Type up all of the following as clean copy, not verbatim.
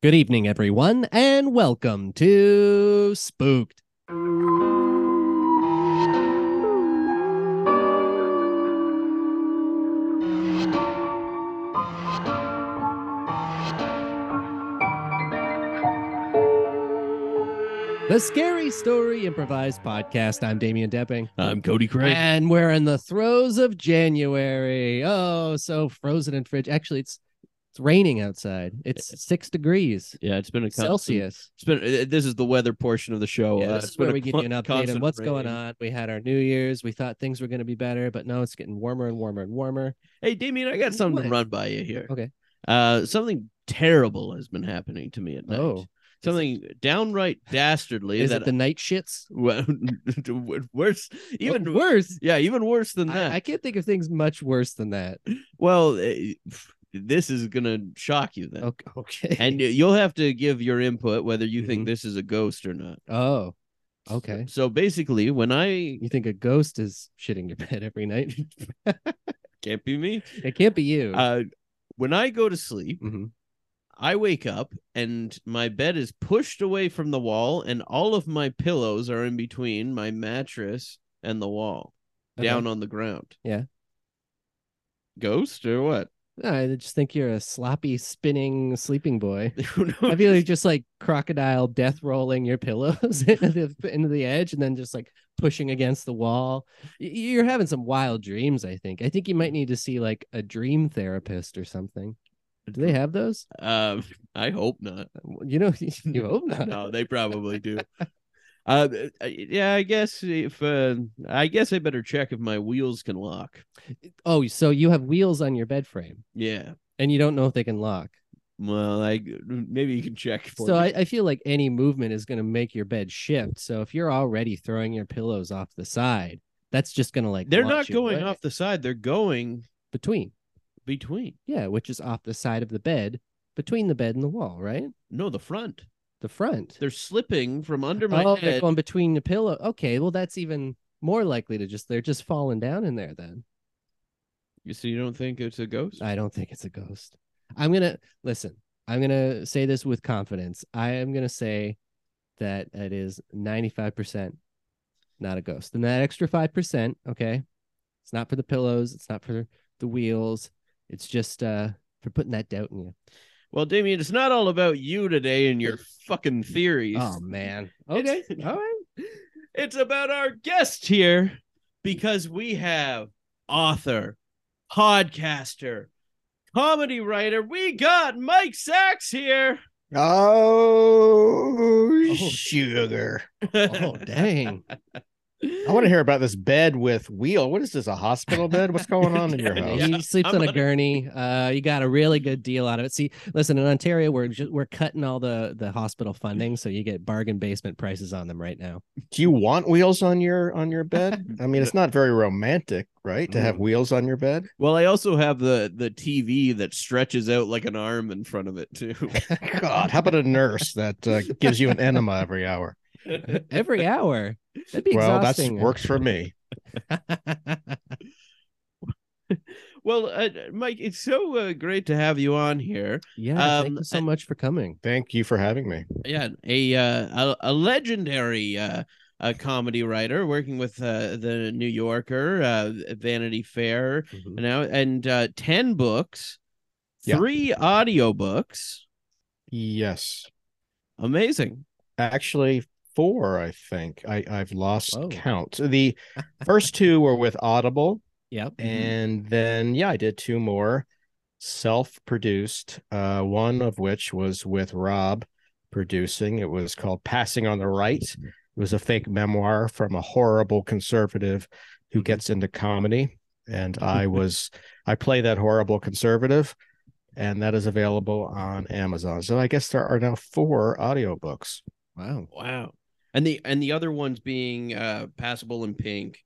Good evening, everyone, and welcome to Spooked. The Scary Story Improvised Podcast. I'm Damian Depping. I'm Cody Craig. And we're in the throes of January. Oh, so frozen and frigid. Actually, it's raining outside. It's 6 degrees. Yeah, it's been a Celsius. This is the weather portion of the show. Yeah, this is where we give you an update on what's going on. We had our New Year's. We thought things were going to be better, but no, it's getting warmer and warmer and warmer. Hey, Damian, I got something to run by you here. Okay. Something terrible has been happening to me at night. Oh. Something downright dastardly. Is that it the night shits? Well, worse. Even worse. Yeah, even worse than that. I can't think of things much worse than that. Well, this is going to shock you then. Okay. And you'll have to give your input whether you think this is a ghost or not. Oh, okay. So basically, when you think a ghost is shitting your bed every night? Can't be me. It can't be you. When I go to sleep, I wake up and my bed is pushed away from the wall, and all of my pillows are in between my mattress and the wall, down on the ground. Yeah. Ghost or what? I just think you're a sloppy, spinning sleeping boy. I feel like just like crocodile death rolling your pillows into the edge and then just like pushing against the wall. You're having some wild dreams, I think. I think you might need to see like a dream therapist or something. Do they have those? I hope not. You know, you hope not. No, they probably do. Yeah, I guess I better check if my wheels can lock. Oh, so you have wheels on your bed frame? Yeah, and you don't know if they can lock. Well, maybe you can check for me. So I feel like any movement is going to make your bed shift. So if you're already throwing your pillows off the side, that's just going to like. They're not going off the side. They're going between. Yeah, which is off the side of the bed, between the bed and the wall, right? No, the front. They're slipping from under my head. Oh, they're going between the pillow. Okay, well, that's even more likely to they're just falling down in there then. So you don't think it's a ghost? I don't think it's a ghost. I'm going to say this with confidence. I am going to say that it is 95% not a ghost. And that extra 5%, okay, it's not for the pillows. It's not for the wheels. It's just for putting that doubt in you. Well, Damien, it's not all about you today and your fucking theories. Oh, man. Okay. All right. It's about our guest here because we have author, podcaster, comedy writer. We got Mike Sacks here. Oh sugar. Oh, dang. I want to hear about this bed with wheel. What is this, a hospital bed? What's going on in your house? He sleeps on a gurney. You got a really good deal out of it. See, listen, in Ontario, we're cutting all the hospital funding, so you get bargain basement prices on them right now. Do you want wheels on your bed? I mean, it's not very romantic, right, to have wheels on your bed? Well, I also have the TV that stretches out like an arm in front of it, too. God, how about a nurse that gives you an enema every hour? Every hour. That'd be exhausting. That works for me. Well, Mike, it's so great to have you on here. Yeah, thank you so much for coming. Thank you for having me. Yeah, a legendary a comedy writer working with the New Yorker, Vanity Fair, now, and 10 books, 3 audiobooks. Yes. Amazing. Actually, 4, I think. I've lost count. The first 2 were with Audible. Yep. And then, yeah, I did 2 more self-produced, one of which was with Rob producing. It was called Passing on the Right. It was a fake memoir from a horrible conservative who gets into comedy. And I play that horrible conservative, and that is available on Amazon. So I guess there are now 4 audiobooks. Wow. And the other ones being Passable in Pink,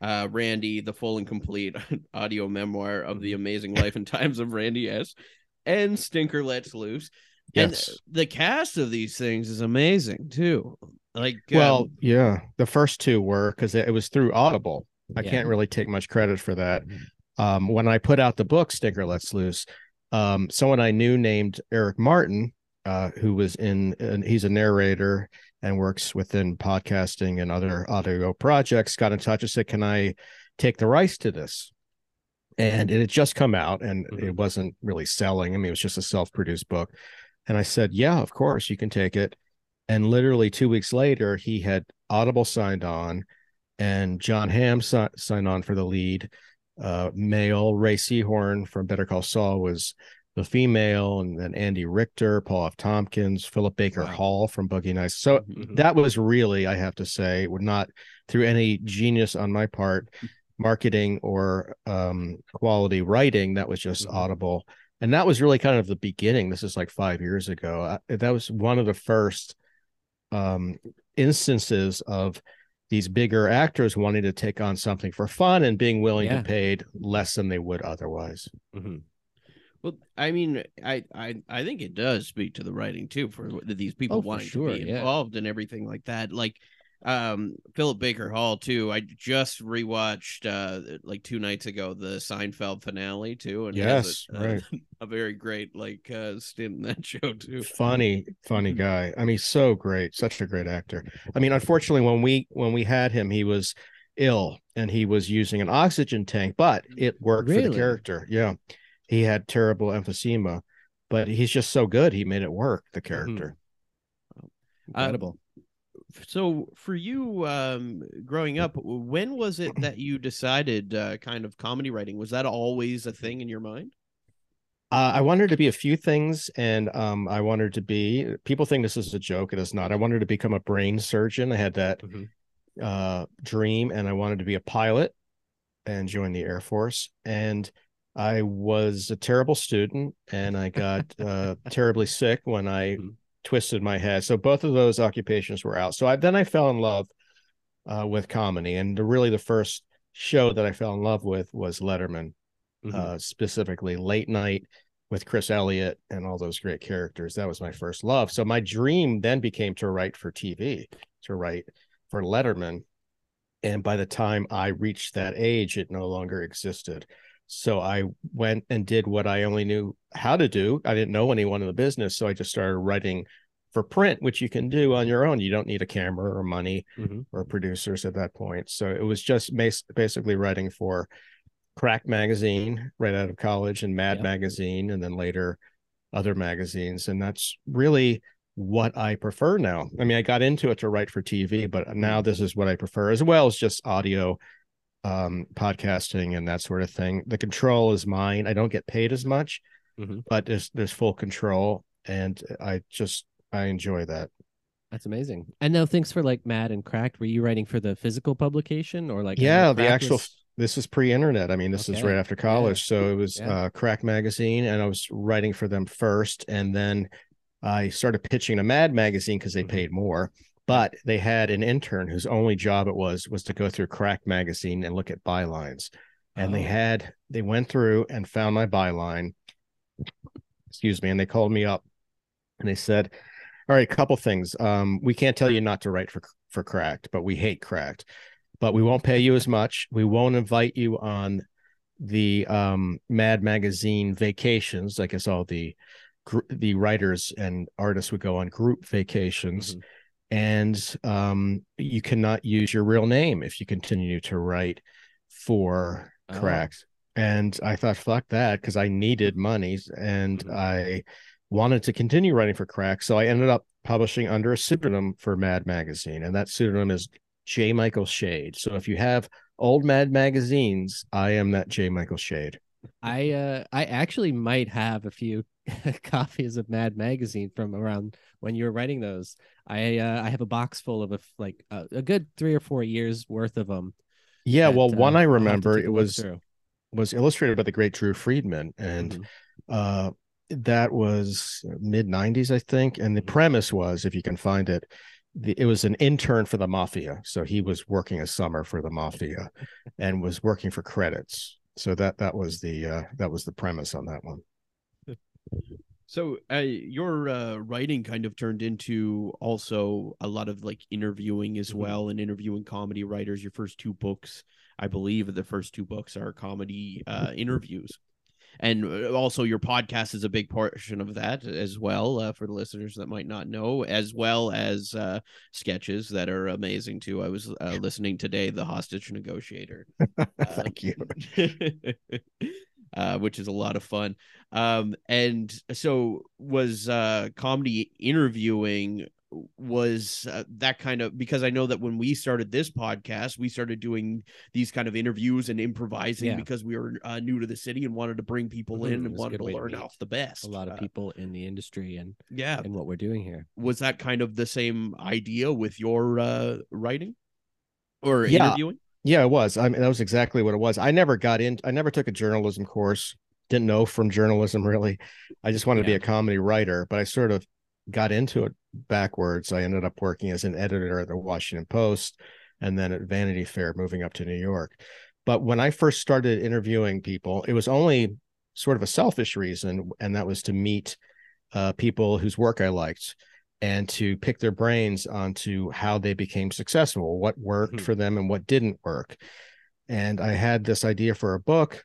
Randy, the full and complete audio memoir of the amazing life and times of Randy S., and Stinker Lets Loose. Yes. And the cast of these things is amazing too. Like, well, yeah, the first 2 were, because it was through Audible. I can't really take much credit for that. When I put out the book Stinker Lets Loose, someone I knew named Eric Martin, who was he's a narrator and works within podcasting and other audio projects, got in touch and said, "Can I take the rights to this?" And it had just come out, and it wasn't really selling. I mean, it was just a self-produced book. And I said, "Yeah, of course, you can take it." And literally 2 weeks later, he had Audible signed on, and John Hamm signed on for the lead. Male Ray Seahorn from Better Call Saul was the female, and then Andy Richter, Paul F. Tompkins, Philip Baker Hall from Boogie Nights. So that was really, I have to say, not through any genius on my part, marketing or quality writing. That was just Audible. And that was really kind of the beginning. This is like 5 years ago. That was one of the first instances of these bigger actors wanting to take on something for fun and being willing to pay less than they would otherwise. Mm-hmm. Well, I mean, I think it does speak to the writing too, for these people wanting to be involved in everything like that. Like Philip Baker Hall too. I just rewatched like 2 nights ago the Seinfeld finale too, and yes, a very great stint in that show too. Funny guy. I mean, so great, such a great actor. I mean, unfortunately, when we had him, he was ill and he was using an oxygen tank, but it worked for the character. Yeah, he had terrible emphysema, but he's just so good. He made it work. The character, incredible. So for you, growing up, when was it that you decided kind of comedy writing? Was that always a thing in your mind? I wanted to be a few things, and I wanted to be, people think this is a joke. It is not. I wanted to become a brain surgeon. I had that dream, and I wanted to be a pilot and join the Air Force. And I was a terrible student, and I got terribly sick when I twisted my head. So both of those occupations were out. So then I fell in love with comedy, and really the first show that I fell in love with was Letterman, specifically Late Night with Chris Elliott and all those great characters. That was my first love. So my dream then became to write for TV, to write for Letterman. And by the time I reached that age, it no longer existed. So I went and did what I only knew how to do. I didn't know anyone in the business, so I just started writing for print, which you can do on your own. You don't need a camera or money or producers at that point. So it was just basically writing for Cracked magazine right out of college, and Mad Magazine, and then later other magazines. And that's really what I prefer now. I mean, I got into it to write for TV, but now this is what I prefer, as well as just audio, podcasting and that sort of thing. The control is mine. I don't get paid as much, but there's full control, and I enjoy that. That's amazing. And now, thanks for Mad and Cracked. Were you writing for the physical publication, or the actual? This is pre-internet. I mean, this is right after college, so it was Cracked magazine, and I was writing for them first, and then I started pitching to Mad magazine because they paid more. But they had an intern whose only job it was to go through Cracked magazine and look at bylines. And they went through and found my byline, excuse me, and they called me up and they said, "All right, a couple things. We can't tell you not to write for Cracked, but we hate Cracked, but we won't pay you as much. We won't invite you on the Mad magazine vacations." I guess all the writers and artists would go on group vacations. And you cannot use your real name if you continue to write for Cracked. And I thought, fuck that, because I needed money, and I wanted to continue writing for Cracked. So I ended up publishing under a pseudonym for Mad Magazine, and that pseudonym is J. Michael Shade. So if you have old Mad magazines, I am that J. Michael Shade. I actually might have a few copies of Mad Magazine from around when you were writing those. I have a box full of a good 3 or 4 years worth of them. Yeah, that, well, one I remember it was illustrated by the great Drew Friedman, and that was mid '90s, I think. And the premise was, if you can find it, it was an intern for the mafia, so he was working a summer for the mafia, and was working for credits. So that was the premise on that one. So your writing kind of turned into also a lot of like interviewing as well, and interviewing comedy writers. Your first two books, I believe the first two books are comedy interviews. And also your podcast is a big portion of that as well, for the listeners that might not know, as well as sketches that are amazing, too. I was listening today, The Hostage Negotiator. Thank you. Which is a lot of fun. And so was comedy interviewing was that kind of, because I know that when we started this podcast, we started doing these kind of interviews and improvising because we were new to the city and wanted to bring people in and wanted to learn off the best. A lot of people in the industry and what we're doing here. Was that kind of the same idea with your writing or interviewing? Yeah, it was. I mean, that was exactly what it was. I never took a journalism course. Didn't know from journalism, really. I just wanted to be a comedy writer, but I sort of got into it backwards. I ended up working as an editor at the Washington Post and then at Vanity Fair, moving up to New York. But when I first started interviewing people, it was only sort of a selfish reason, and that was to meet people whose work I liked, and to pick their brains onto how they became successful, what worked for them and what didn't work. And I had this idea for a book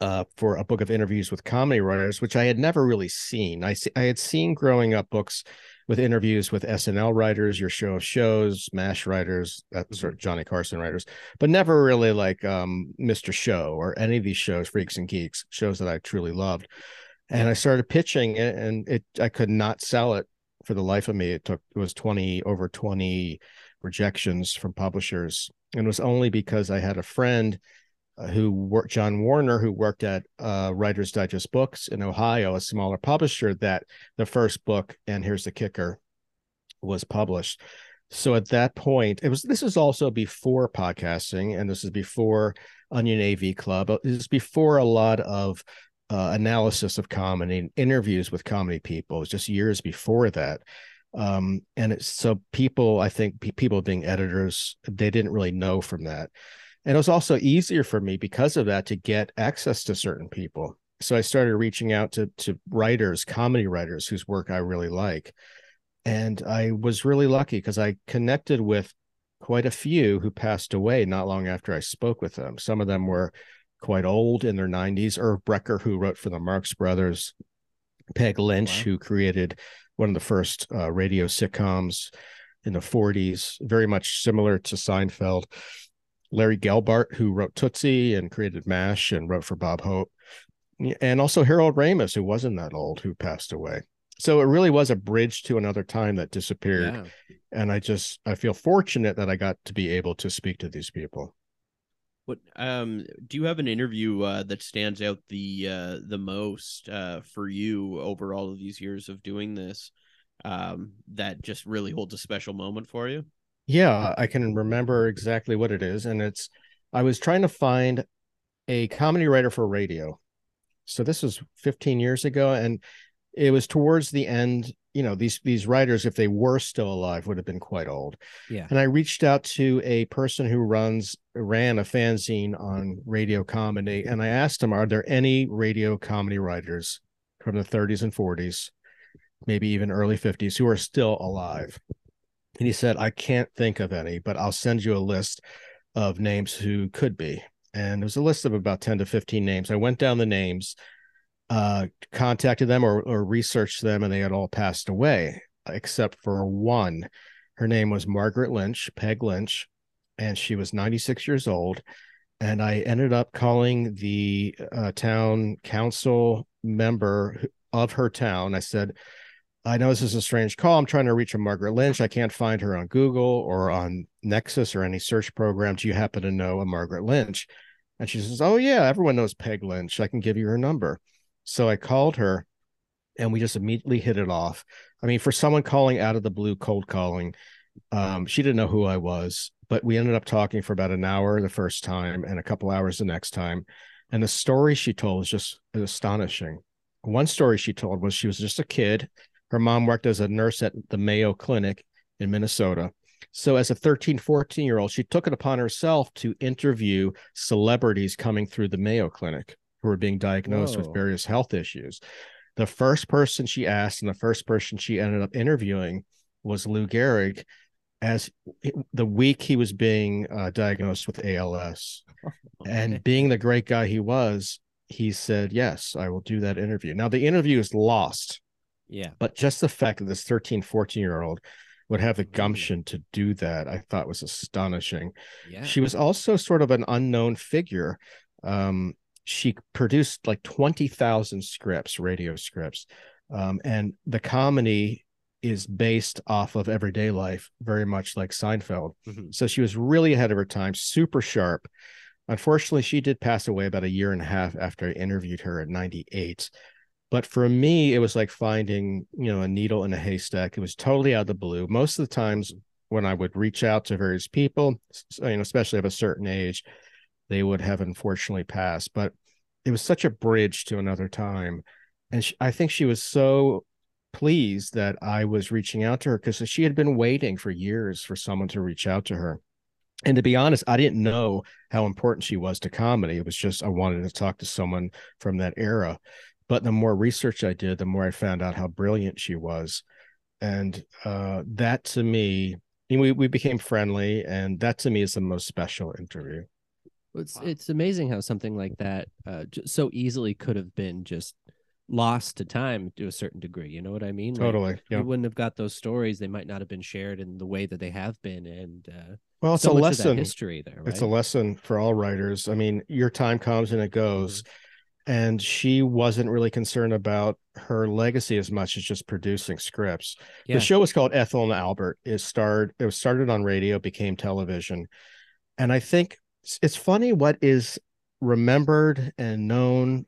of interviews with comedy writers, which I had never really seen. I had seen growing up books with interviews with SNL writers, your show of shows, MASH writers, that sort of Johnny Carson writers, but never really like Mr. Show or any of these shows, Freaks and Geeks, shows that I truly loved. And I started pitching it, and I could not sell it. For the life of me, it was 20 rejections from publishers, and it was only because I had a friend John Warner, who worked at Writer's Digest Books in Ohio, a smaller publisher, that the first book, and here's the kicker, was published. So at that point, this is also before podcasting, and this is before Onion AV Club. This is before a lot of analysis of comedy and interviews with comedy people. It was just years before that. And it's so people, I think people being editors, they didn't really know from that. And it was also easier for me because of that to get access to certain people. So I started reaching out to writers, comedy writers whose work I really like. And I was really lucky because I connected with quite a few who passed away not long after I spoke with them. Some of them were quite old, in their 90s. Irv Brecker, who wrote for the Marx Brothers, Peg Lynch, who created one of the first radio sitcoms in the 40s, very much similar to Seinfeld. Larry Gelbart, who wrote Tootsie and created MASH and wrote for Bob Hope. And also Harold Ramis, who wasn't that old, who passed away. So it really was a bridge to another time that disappeared. Yeah. And I feel fortunate that I got to be able to speak to these people. What do you have an interview that stands out the most for you over all of these years of doing this that just really holds a special moment for you? Yeah, I can remember exactly what it is, and I was trying to find a comedy writer for radio. So this was 15 years ago, and it was towards the end. You know, these writers, if they were still alive, would have been quite old. Yeah. And I reached out to a person who ran a fanzine on radio comedy, and I asked him, are there any radio comedy writers from the 30s and 40s, maybe even early 50s, who are still alive? And he said, I can't think of any, but I'll send you a list of names who could be. And it was a list of about 10 to 15 names. I went down the names, contacted them or researched them, and they had all passed away except for one. Her name was Margaret Lynch, Peg Lynch, and she was 96 years old. And I ended up calling the town council member of her town. I said, I know this is a strange call. I'm trying to reach a Margaret Lynch. I can't find her on Google or on Nexus or any search program. Do you happen to know a Margaret Lynch? And she says, oh, yeah, everyone knows Peg Lynch. I can give you her number. So I called her and we just immediately hit it off. I mean, for someone calling out of the blue, cold calling, she didn't know who I was, but we ended up talking for about an hour the first time and a couple hours the next time. And the story she told was just astonishing. One story she told was she was just a kid. Her mom worked as a nurse at the Mayo Clinic in Minnesota. So as a 13, 14-year-old, she took it upon herself to interview celebrities coming through the Mayo Clinic who were being diagnosed with various health issues. The first person she asked and the first person she ended up interviewing was Lou Gehrig, as the week he was being diagnosed with ALS. And being the great guy he was, he said, yes, I will do that interview. Now, the interview is lost. Yeah. But just the fact that this 13, 14-year-old would have the gumption to do that, I thought was astonishing. Yeah. She was also sort of an unknown figure. She produced like 20,000 scripts, radio scripts. And the comedy is based off of everyday life, very much like Seinfeld. Mm-hmm. So she was really ahead of her time, super sharp. Unfortunately, she did pass away about a year and a half after I interviewed her at 98. But for me, it was like finding, you know, a needle in a haystack. It was totally out of the blue. Most of the times when I would reach out to various people, you know, especially of a certain age, they would have unfortunately passed. But it was such a bridge to another time. And she, I think she was so pleased that I was reaching out to her because she had been waiting for years for someone to reach out to her. And to be honest, I didn't know how important she was to comedy. It was just I wanted to talk to someone from that era. But the more research I did, the more I found out how brilliant she was. And that to me, we became friendly. And that to me is the most special interview. It's amazing how something like that so easily could have been just lost to time to a certain degree. You know what I mean? Totally. Like, yeah. You wouldn't have got those stories. They might not have been shared in the way that they have been. And well, it's so a lesson. History there, right? It's a lesson for all writers. I mean, your time comes and it goes. Mm-hmm. And she wasn't really concerned about her legacy as much as just producing scripts. Yeah. The show was called Ethel and Albert. It was started on radio, became television. And I think it's funny what is remembered and known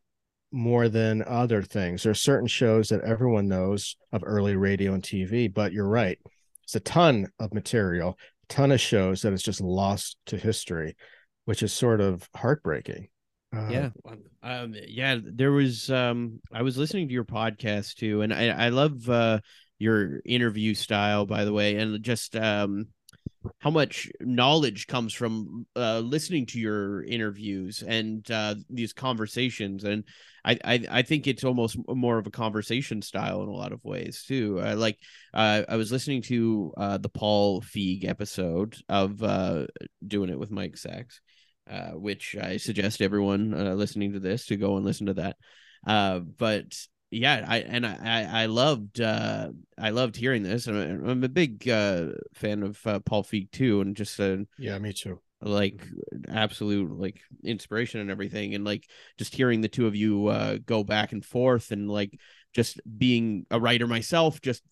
more than other things. There are certain shows that everyone knows of early radio and TV, but you're right. It's a ton of material, a ton of shows that is just lost to history, which is sort of heartbreaking. Yeah, there was I was listening to your podcast too, and I love your interview style, by the way, and just how much knowledge comes from listening to your interviews and these conversations. And I think it's almost more of a conversation style in a lot of ways too. I was listening to the Paul Feig episode of Doing It with Mike Sacks, which I suggest everyone listening to this to go and listen to that. But yeah, I loved hearing this. I'm a big fan of Paul Feig too, and just yeah, me too. Like absolute like inspiration and everything, and like just hearing the two of you go back and forth, and like just being a writer myself, just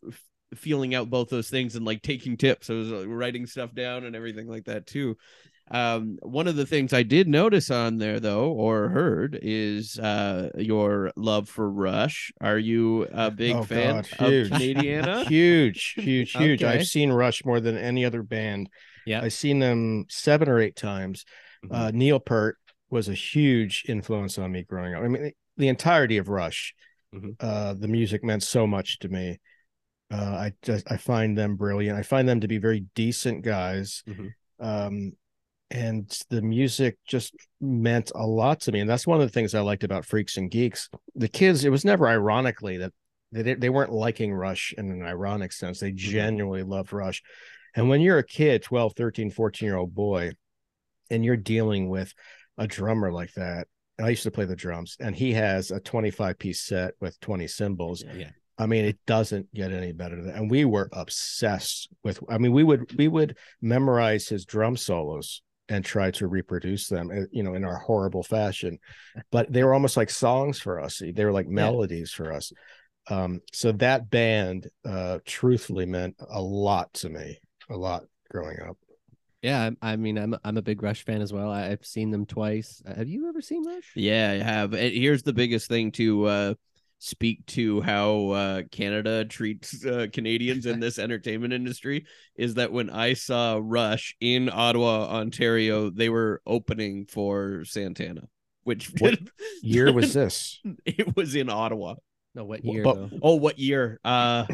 feeling out both those things and like taking tips. I was like, writing stuff down and everything like that too. One of the things I did notice on there, though, or heard, is your love for Rush. Are you a big fan of Canadiana? Huge. Okay. I've seen Rush more than any other band. Yeah, I've seen them 7 or 8 times. Mm-hmm. Neil Peart was a huge influence on me growing up. I mean, the entirety of Rush, mm-hmm. The music meant so much to me. I find them brilliant. I find them to be very decent guys. Mm-hmm. And the music just meant a lot to me. And that's one of the things I liked about Freaks and Geeks. The kids, it was never ironically that they weren't liking Rush in an ironic sense. They genuinely loved Rush. And when you're a kid, 12, 13, 14-year-old boy, and you're dealing with a drummer like that, and I used to play the drums, and he has a 25-piece set with 20 cymbals. Yeah. I mean, it doesn't get any better than that. And we were obsessed with, I mean, we would memorize his drum solos and try to reproduce them, you know, in our horrible fashion. But they were almost like songs for us. They were like melodies for us. So that band truthfully meant a lot to me, a lot growing up. Yeah, I mean, I'm a big Rush fan as well. I've seen them twice. Have you ever seen Rush? Yeah, I have. Here's the biggest thing to speak to how Canada treats Canadians in this entertainment industry is that when I saw Rush in Ottawa, Ontario, they were opening for Santana. What year was this? It was in Ottawa. No, what year? What year? What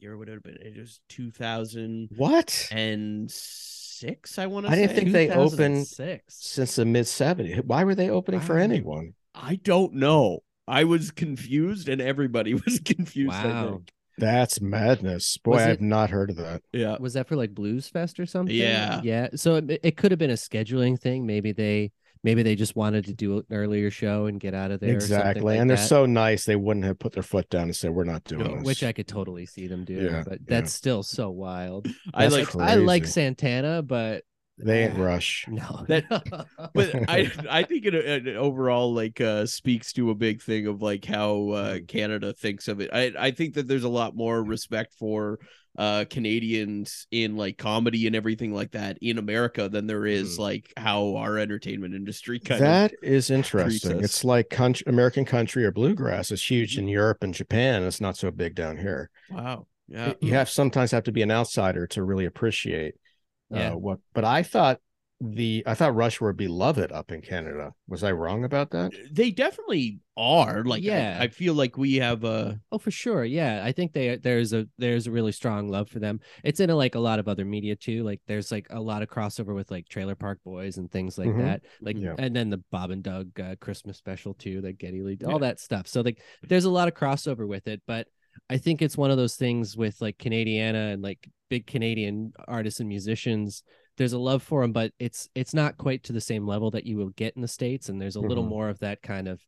year would it have been? It was 2000. What? And six, I want to say. I didn't think they opened since the mid-70s. Why were they opening for anyone? I don't know. I was confused, and everybody was confused. Wow. I think. That's madness. Boy, I've not heard of that. Yeah. Was that for like Blues Fest or something? Yeah. Yeah. So it could have been a scheduling thing. Maybe they just wanted to do an earlier show and get out of there. Exactly. Like, and they're so nice. They wouldn't have put their foot down and said, we're not doing this. Which I could totally see them do. Yeah, but that's still so wild. I like Santana, but they ain't Rush. No. But I think it overall like speaks to a big thing of like how Canada thinks of it. I think that there's a lot more respect for Canadians in like comedy and everything like that in America than there is like how our entertainment industry is interesting. It's like American country or bluegrass is huge in Europe and Japan. It's not so big down here. Wow. Yeah. You sometimes have to be an outsider to really appreciate. Yeah. But I thought Rush were beloved up in Canada. Was I wrong about that? They definitely are. Like, yeah, I feel like we have a. Oh, for sure. Yeah, I think there's a really strong love for them. It's in like a lot of other media too. Like, there's like a lot of crossover with like Trailer Park Boys and things like that. Like, and then the Bob and Doug Christmas special too. Like Geddy Lee, all that stuff. So like, there's a lot of crossover with it, but. I think it's one of those things with like Canadiana and like big Canadian artists and musicians. There's a love for them, but it's not quite to the same level that you will get in the States. And there's a little more of that kind of,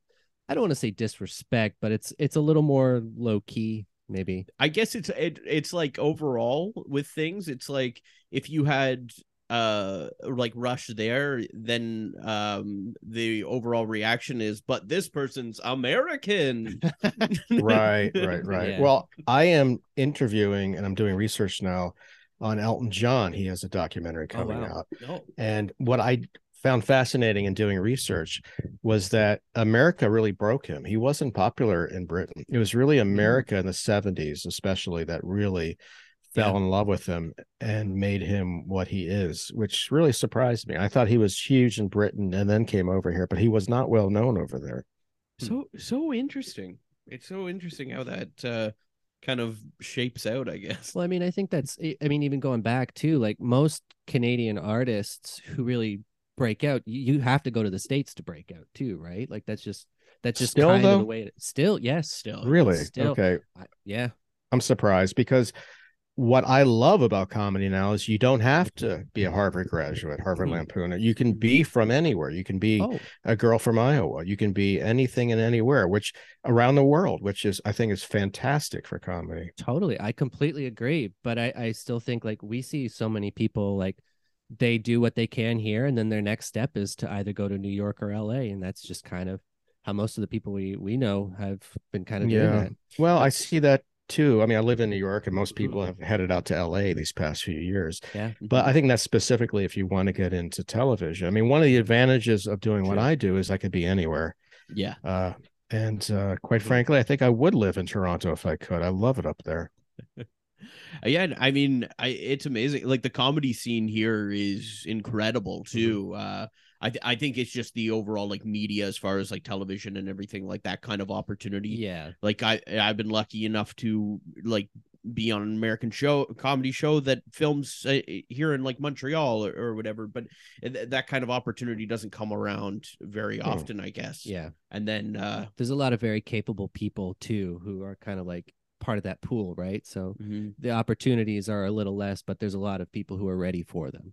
I don't want to say disrespect, but it's a little more low key. Maybe I guess it's like overall with things. It's like if you had like Rush there, then the overall reaction is, but this person's American. right Yeah. Well, I am interviewing and I'm doing research now on Elton John. He has a documentary coming out. No. And what I found fascinating in doing research was that America really broke him. He wasn't popular in Britain. It was really America in the 70s especially that really fell in love with him and made him what he is, which really surprised me. I thought he was huge in Britain and then came over here, but he was not well known over there. So interesting. It's so interesting how that kind of shapes out, I guess. Well, I mean, I think that's, I mean, even going back to like most Canadian artists who really break out, you have to go to the States to break out too, right? Like that's just still, kind of the way. Still. Really? Still, okay. I'm surprised because what I love about comedy now is you don't have to be a Harvard graduate, Harvard Lampoon. You can be from anywhere. You can be a girl from Iowa. You can be anything and anywhere, which around the world, which is, I think, is fantastic for comedy. Totally. I completely agree. But I still think like we see so many people like they do what they can here. And then their next step is to either go to New York or L.A. And that's just kind of how most of the people we know have been kind of doing that. Well, I see that too. I mean, I live in New York and most people have headed out to LA these past few years. Yeah. But I think that's specifically if you want to get into television. I mean, one of the advantages of doing what I do is I could be anywhere. Yeah. And quite frankly, I think I would live in Toronto if I could. I love it up there. Yeah. I mean, it's amazing. Like the comedy scene here is incredible too. I think it's just the overall like media as far as like television and everything like that kind of opportunity. Yeah. Like I've been lucky enough to like be on an American comedy show that films here in like Montreal or whatever. But that kind of opportunity doesn't come around very often, I guess. Yeah. And then there's a lot of very capable people, too, who are kind of like part of that pool. Right. So the opportunities are a little less, but there's a lot of people who are ready for them.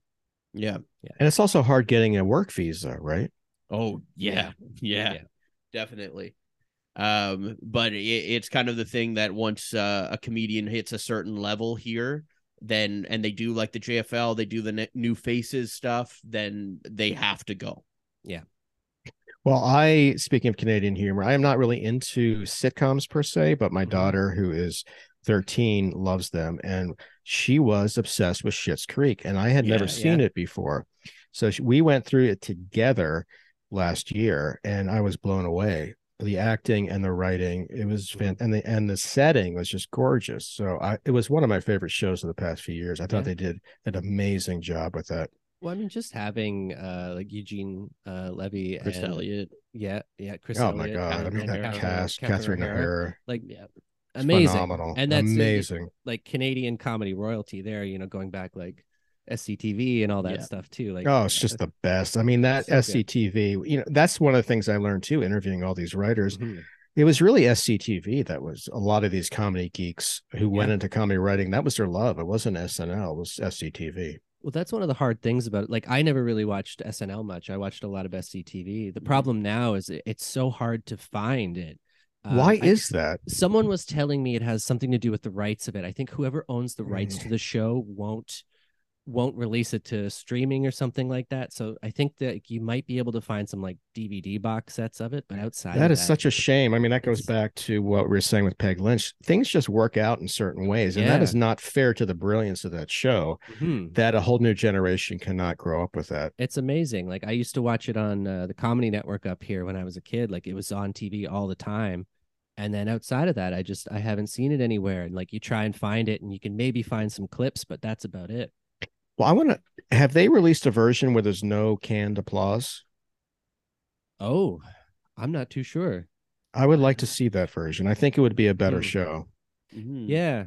Yeah. And it's also hard getting a work visa, right? Oh, yeah. Definitely. But it's kind of the thing that once a comedian hits a certain level here, then and they do like the JFL, they do the new faces stuff, then they have to go. Yeah. Well, speaking of Canadian humor, I am not really into sitcoms per se, but my daughter, who is 13, loves them. And she was obsessed with Schitt's Creek, and I had never seen it before. So we went through it together last year, and I was blown away. The acting and the writing, it was fantastic. And the setting was just gorgeous. So it was one of my favorite shows of the past few years. I thought they did an amazing job with that. Well, I mean, just having like Eugene Levy, Chris Elliott, Chris Elliott. Oh my God, Catherine, I mean, that cast, Catherine O'Hara, like it's amazing, phenomenal, and that's amazing. Like Canadian comedy royalty there, you know, going back like SCTV and all that stuff too. Like, oh, it's just the best. I mean, that SCTV, you know, that's one of the things I learned too, interviewing all these writers. Mm-hmm. It was really SCTV that was a lot of these comedy geeks who went into comedy writing. That was their love. It wasn't SNL. It was SCTV. Well, that's one of the hard things about it. Like, I never really watched SNL much. I watched a lot of SCTV. The problem now is it's so hard to find it. Why is that? Someone was telling me it has something to do with the rights of it. I think whoever owns the rights to the show won't release it to streaming or something like that. So I think that you might be able to find some like DVD box sets of it, but outside that is such a shame. I mean, that goes back to what we were saying with Peg Lynch. Things just work out in certain ways, and that is not fair to the brilliance of that show. Mm-hmm. That a whole new generation cannot grow up with that. It's amazing. Like, I used to watch it on the Comedy Network up here when I was a kid. Like, it was on TV all the time. And then outside of that, I haven't seen it anywhere. And like, you try and find it, and you can maybe find some clips, but that's about it. Well, have they released a version where there's no canned applause? Oh, I'm not too sure. I would like to see that version. I think it would be a better show. Mm-hmm. Yeah.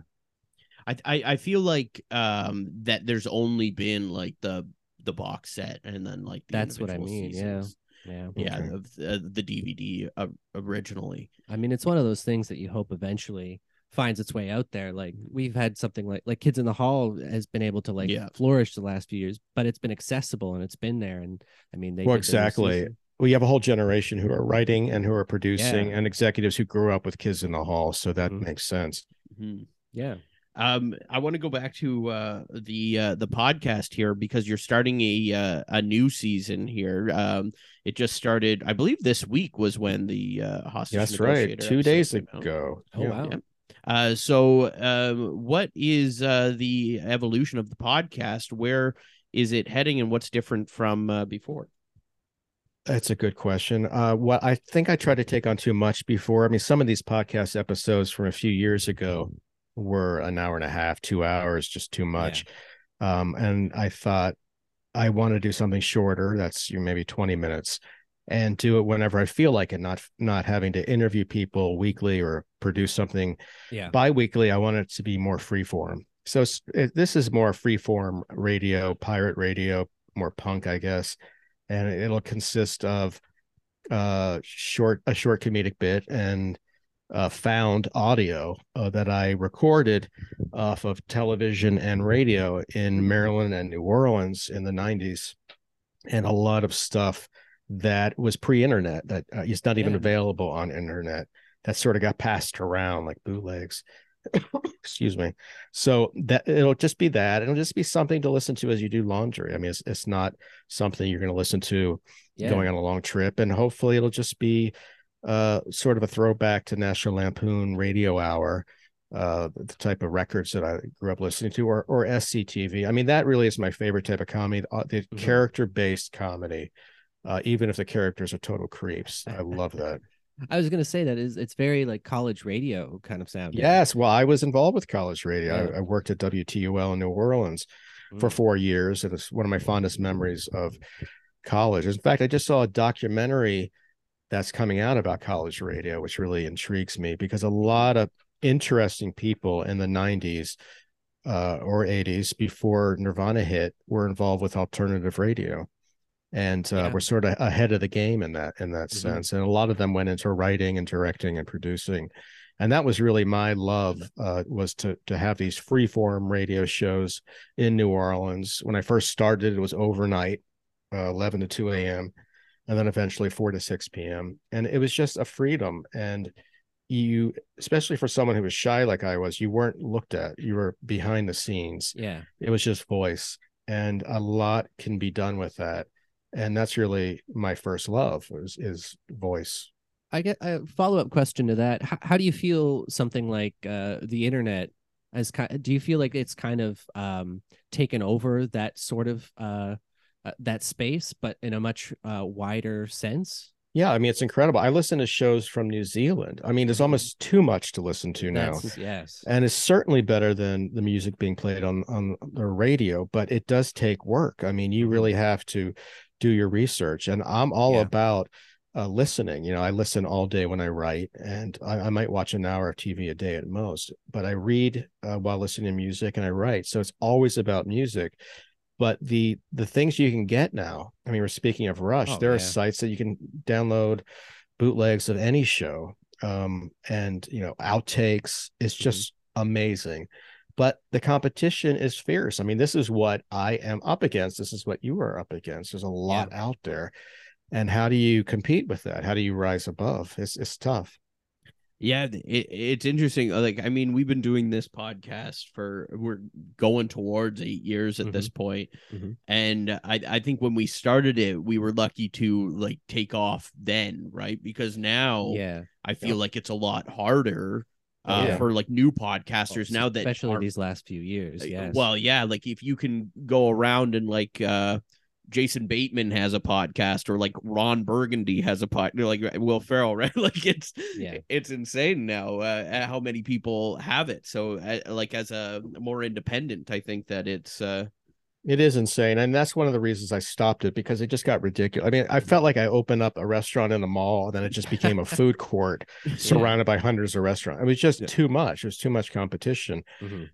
I feel like that there's only been like the box set, and then like that's what I mean. Seasons. Yeah. Yeah. Okay. The DVD originally. I mean, it's one of those things that you hope eventually finds its way out there. Like, we've had something like Kids in the Hall has been able to flourish the last few years, but it's been accessible and it's been there. And I mean, they exactly. Well, you have a whole generation who are writing and who are producing and executives who grew up with Kids in the Hall, so that makes sense. Mm-hmm. Yeah. I want to go back to the podcast here, because you're starting a new season here. It just started, I believe, this week was when the hostage. That's right, 2 days ago. Oh yeah. Wow. Yeah. So what is the evolution of the podcast? Where is it heading, and what's different from before? That's a good question. What I think I tried to take on too much before. I mean, some of these podcast episodes from a few years ago were an hour and a half, 2 hours, just too much. Yeah. And I thought I want to do something shorter. That's maybe 20 minutes. And do it whenever I feel like it, not having to interview people weekly or produce something bi-weekly. I want it to be more freeform. So this is more freeform radio, pirate radio, more punk, I guess. And it'll consist of a short comedic bit and found audio that I recorded off of television and radio in Maryland and New Orleans in the 90s, and a lot of stuff that was pre-internet, that is not even available on internet, that sort of got passed around like bootlegs. Excuse me. So that it'll just be something to listen to as you do laundry. I mean, it's not something you're going to listen to going on a long trip, and hopefully it'll just be sort of a throwback to National Lampoon Radio Hour, the type of records that I grew up listening to, or SCTV. I mean, that really is my favorite type of comedy, the character-based comedy. Even if the characters are total creeps. I love that. I was going to say that it's very like college radio kind of sound. Yes. Well, I was involved with college radio. Yeah. I worked at WTUL in New Orleans for 4 years. It was one of my fondest memories of college. In fact, I just saw a documentary that's coming out about college radio, which really intrigues me, because a lot of interesting people in the 90s or 80s, before Nirvana hit, were involved with alternative radio. And we're sort of ahead of the game in that sense. And a lot of them went into writing and directing and producing. And that was really my love, was to have these freeform radio shows in New Orleans. When I first started, it was overnight, 11 to 2 a.m., and then eventually 4 to 6 p.m. And it was just a freedom. And you, especially for someone who was shy like I was, you weren't looked at. You were behind the scenes. Yeah, it was just voice. And a lot can be done with that. And that's really my first love is voice. I get a follow-up question to that. How do you feel something like the internet as do you feel like it's kind of taken over that sort of that space, but in a much wider sense? Yeah, I mean, it's incredible. I listen to shows from New Zealand. I mean, there's almost too much to listen to now. Yes. And it's certainly better than the music being played on the radio, but it does take work. I mean, you really have to do your research. And I'm all about listening. You know, I listen all day when I write, and I might watch an hour of TV a day at most, but I read while listening to music and I write. So it's always about music. But the things you can get now, I mean, we're speaking of Rush, there are sites that you can download bootlegs of any show and, you know, outtakes. It's just amazing. But the competition is fierce. I mean, this is what I am up against. This is what you are up against. There's a lot out there. And how do you compete with that? How do you rise above? It's tough. Yeah, it's interesting. Like, I mean, we've been doing this podcast we're going towards 8 years at this point. And I think when we started it, we were lucky to like take off then, right? Because now I feel like it's a lot harder for like new podcasters now, that especially these last few years. Well, like if you can go around and like Jason Bateman has a podcast, or like Ron Burgundy has a podcast, like Will Ferrell, right? Like it's insane now how many people have it. So like as a more independent, I think that it's it is insane. And that's one of the reasons I stopped it, because it just got ridiculous. I mean, I felt like I opened up a restaurant in a mall, and then it just became a food court surrounded by hundreds of restaurants. It was just too much. It was too much competition. And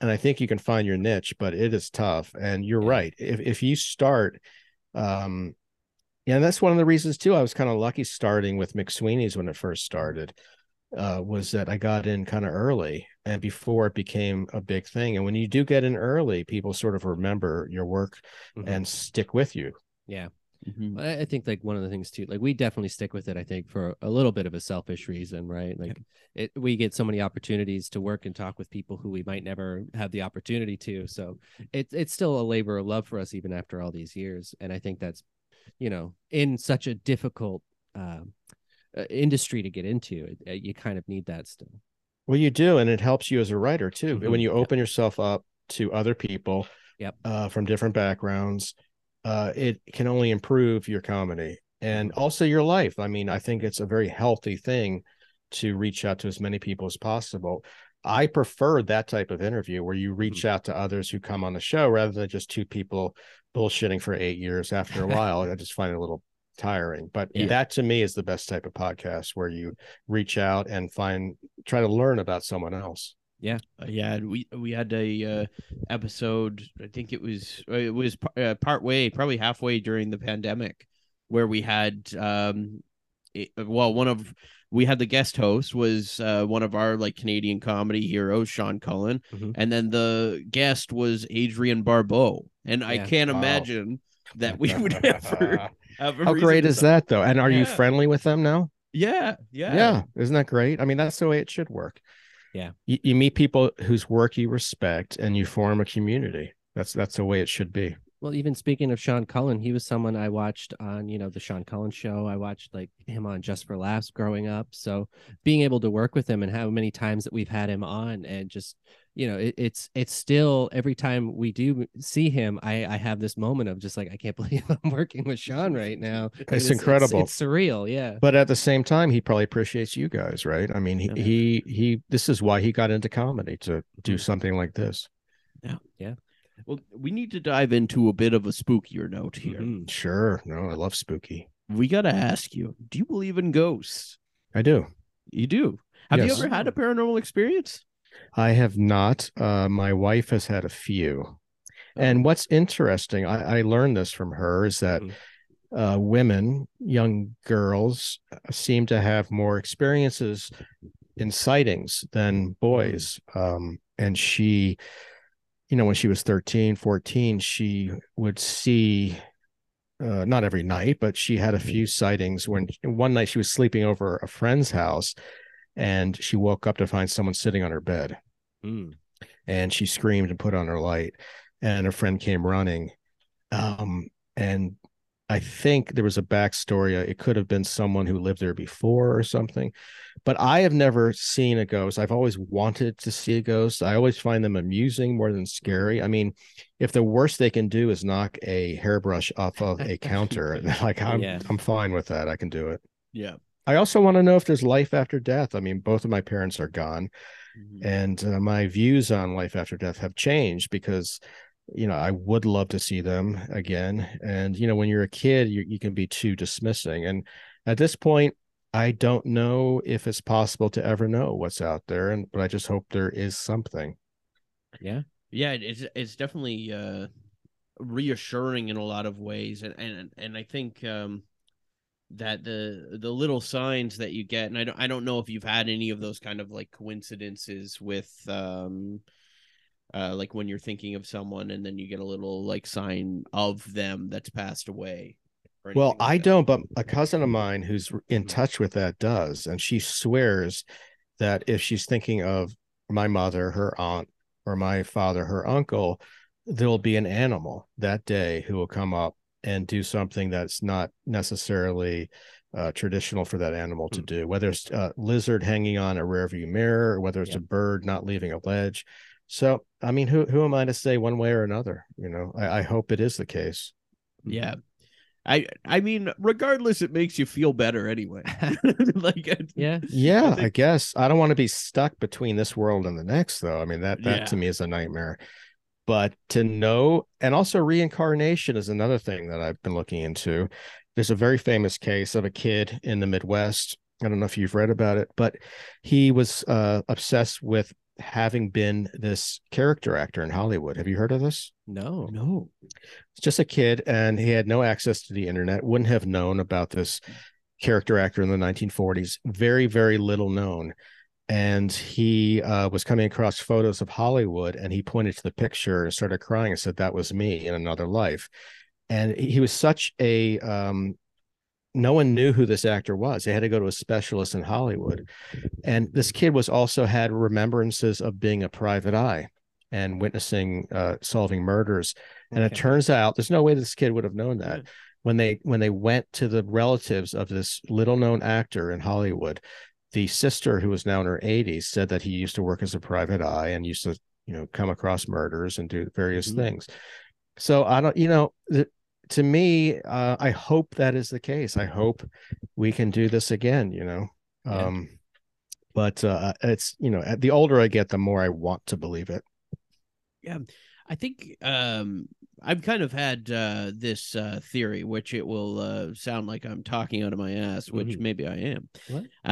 I think you can find your niche, but it is tough. And you're right. If you start, and that's one of the reasons too, I was kind of lucky starting with McSweeney's when it first started, was that I got in kind of early, and before it became a big thing. And when you do get in early, people sort of remember your work and stick with you. Yeah. I think like one of the things too, like we definitely stick with it, I think, for a little bit of a selfish reason, right? Like we get so many opportunities to work and talk with people who we might never have the opportunity to. So it's still a labor of love for us, even after all these years. And I think that's, you know, in such a difficult industry to get into, you kind of need that still. Well, you do, and it helps you as a writer too. When you open yourself up to other people from different backgrounds, it can only improve your comedy and also your life. I mean, I think it's a very healthy thing to reach out to as many people as possible. I prefer that type of interview where you reach out to others who come on the show rather than just two people bullshitting for 8 years. After a while, I just find it a little tiring, but that to me is the best type of podcast, where you reach out and try to learn about someone else. We had a episode, I think it was partway, probably halfway during the pandemic, where we had we had the guest host was one of our like Canadian comedy heroes, Sean Cullen, and then the guest was Adrian Barbeau, and I can't imagine that we would ever have. How great is that though? And are you friendly with them now? Yeah. Isn't that great? I mean, that's the way it should work. Yeah. You meet people whose work you respect, and you form a community. That's the way it should be. Well, even speaking of Sean Cullen, he was someone I watched on, you know, the Sean Cullen Show. I watched like him on Just for Laughs growing up. So being able to work with him, and how many times that we've had him on, and just, you know, it's still every time we do see him, I have this moment of just like, I can't believe I'm working with Sean right now. It's incredible. It's surreal. Yeah. But at the same time, he probably appreciates you guys, right? I mean, he this is why he got into comedy, to do something like this. Yeah. Yeah. Well, we need to dive into a bit of a spookier note here. Sure. No, I love spooky. We got to ask you, do you believe in ghosts? I do. You do? Have you ever had a paranormal experience? I have not. My wife has had a few. And what's interesting, I learned this from her, is that women, young girls, seem to have more experiences in sightings than boys. And she, you know, when she was 13, 14, she would see, not every night, but she had a few sightings. When one night she was sleeping over a friend's house, and she woke up to find someone sitting on her bed, and she screamed and put on her light, and her friend came running, and I think there was a backstory. It could have been someone who lived there before or something, but I have never seen a ghost. I've always wanted to see a ghost. I always find them amusing more than scary. I mean, if the worst they can do is knock a hairbrush off of a counter, like I'm fine with that. I can do it. Yeah. I also want to know if there's life after death. I mean, both of my parents are gone, and my views on life after death have changed because, you know, I would love to see them again. And, you know, when you're a kid, you can be too dismissing. And at this point, I don't know if it's possible to ever know what's out there. But I just hope there is something. Yeah. Yeah. It's definitely reassuring in a lot of ways. And I think, that the little signs that you get, and I don't know if you've had any of those kind of like coincidences with like when you're thinking of someone and then you get a little like sign of them that's passed away. Well, like I don't, but a cousin of mine who's in touch with that does, and she swears that if she's thinking of my mother, her aunt, or my father, her uncle, there'll be an animal that day who will come up and do something that's not necessarily traditional for that animal to do, whether it's a lizard hanging on a rear view mirror, or whether it's a bird not leaving a ledge. So, I mean, who am I to say one way or another? You know, I hope it is the case. Yeah. I mean, regardless, it makes you feel better anyway. I guess. I don't want to be stuck between this world and the next, though. I mean, that to me is a nightmare. But to know, and also reincarnation is another thing that I've been looking into. There's a very famous case of a kid in the Midwest. I don't know if you've read about it, but he was obsessed with having been this character actor in Hollywood. Have you heard of this? No. It's just a kid, and he had no access to the internet, wouldn't have known about this character actor in the 1940s. Very, very little known. And he was coming across photos of Hollywood, and he pointed to the picture and started crying and said, that was me in another life. And he was such a no one knew who this actor was. They had to go to a specialist in Hollywood. And this kid was also had remembrances of being a private eye and witnessing solving murders. And it turns out there's no way this kid would have known that. When they went to the relatives of this little known actor in Hollywood, the sister, who was now in her 80s, said that he used to work as a private eye and used to, you know, come across murders and do various things. So I don't, you know, to me, I hope that is the case. I hope we can do this again, you know. But it's, you know, the older I get, the more I want to believe it. Yeah, I think I've kind of had this theory, which it will sound like I'm talking out of my ass, which maybe I am.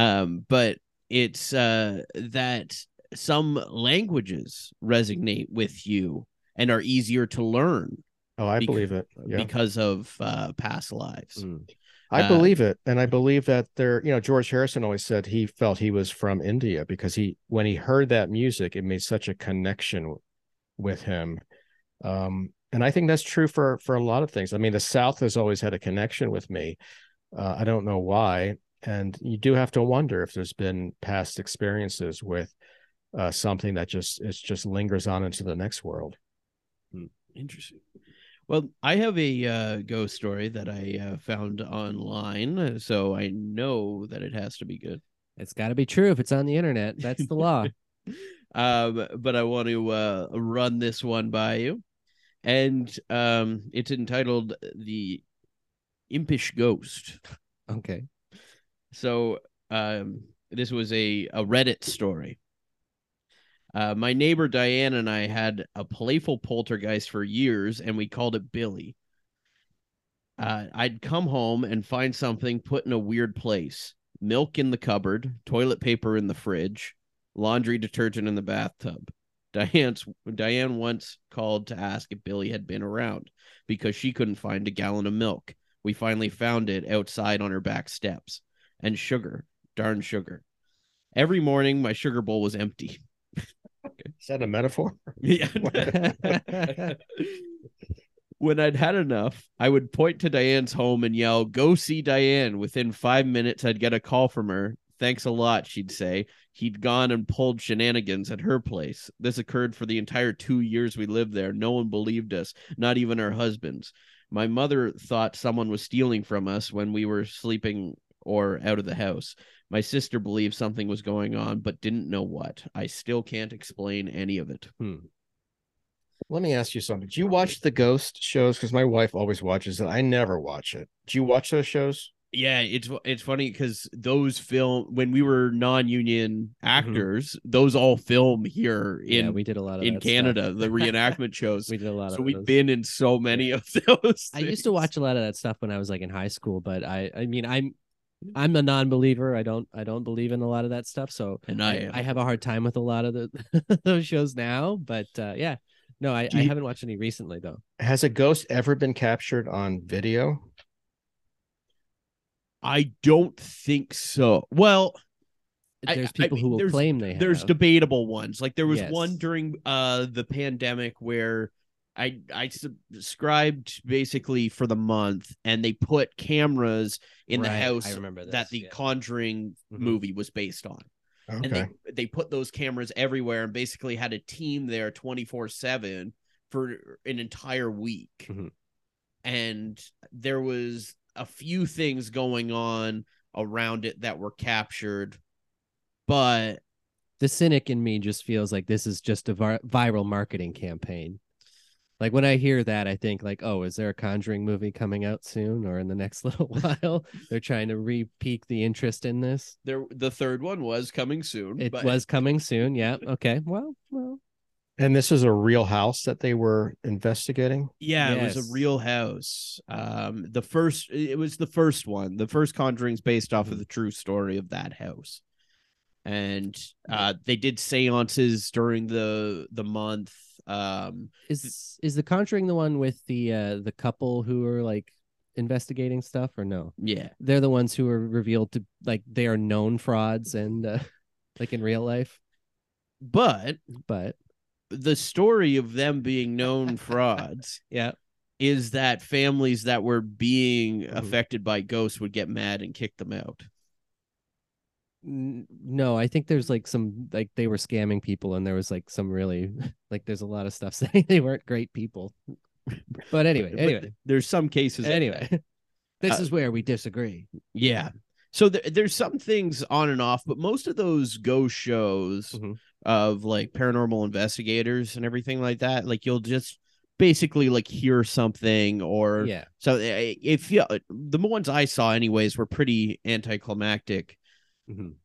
What? But it's that some languages resonate with you and are easier to learn. Oh, I believe it. Yeah. Because of past lives. I believe it. And I believe that there, you know, George Harrison always said he felt he was from India because when he heard that music, it made such a connection with him. And I think that's true for a lot of things. I mean, the South has always had a connection with me. I don't know why. And you do have to wonder if there's been past experiences with something that just lingers on into the next world. Interesting. Well, I have a ghost story that I found online, so I know that it has to be good. It's got to be true if it's on the internet. That's the law. But I want to run this one by you. And it's entitled The Impish Ghost. Okay. So this was a Reddit story. My neighbor Diane and I had a playful poltergeist for years, and we called it Billy. I'd come home and find something put in a weird place. Milk in the cupboard, toilet paper in the fridge, laundry detergent in the bathtub. Diane once called to ask if Billy had been around because she couldn't find a gallon of milk. We finally found it outside on her back steps. And sugar, darn sugar. Every morning, my sugar bowl was empty. Is that a metaphor? Yeah. When I'd had enough, I would point to Diane's home and yell, "Go see Diane." Within 5 minutes, I'd get a call from her. "Thanks a lot," she'd say. He'd gone and pulled shenanigans at her place. This occurred for the entire 2 years we lived there. No one believed us, not even our husbands. my mother thought someone was stealing from us when we were sleeping or out of the house. My sister believed something was going on, but didn't know what. I still can't explain any of it. Let me ask you something. Do you watch the ghost shows? Because my wife always watches it. I never watch it. Do you watch those shows? Yeah, it's funny because those film when we were non-union actors, those all film here in we did a lot of in Canada stuff. The reenactment shows. We did a lot. So we've been in so many of those. I used to watch a lot of that stuff when I was like in high school, but I mean I'm a non-believer. I don't believe in a lot of that stuff. So and I have a hard time with a lot of those shows now. But yeah, no, I haven't watched any recently though. Has a ghost ever been captured on video? I don't think so. Well, there's people who will claim they have. There's debatable ones. Like there was one during the pandemic where I subscribed basically for the month, and they put cameras in the house that the Conjuring movie was based on. Okay. And they put those cameras everywhere and basically had a team there 24/7 for an entire week. And there was a few things going on around it that were captured, but the cynic in me just feels like this is just a viral marketing campaign. Like when I hear that, I think like, oh, is there a Conjuring movie coming out soon or in the next little while? They're trying to re-peak the interest in this. The third one was coming soon. It was coming soon. Yeah. Okay. Well. And this is a real house that they were investigating? Yeah, yes. It was a real house. It was the first one. The first Conjuring's based off of the true story of that house. And they did seances during the month. Is the Conjuring the one with the couple who are like investigating stuff or no? Yeah. They're the ones who are revealed to like they are known frauds and like in real life. But the story of them being known frauds is that families that were being affected by ghosts would get mad and kick them out. No, I think there's like some like they were scamming people and there was like some really like there's a lot of stuff saying they weren't great people. But anyway, there's some cases. Anyway, this is where we disagree. Yeah. So there's some things on and off, but most of those ghost shows of like paranormal investigators and everything like that, like you'll just basically like hear something or So if the ones I saw anyways were pretty anticlimactic,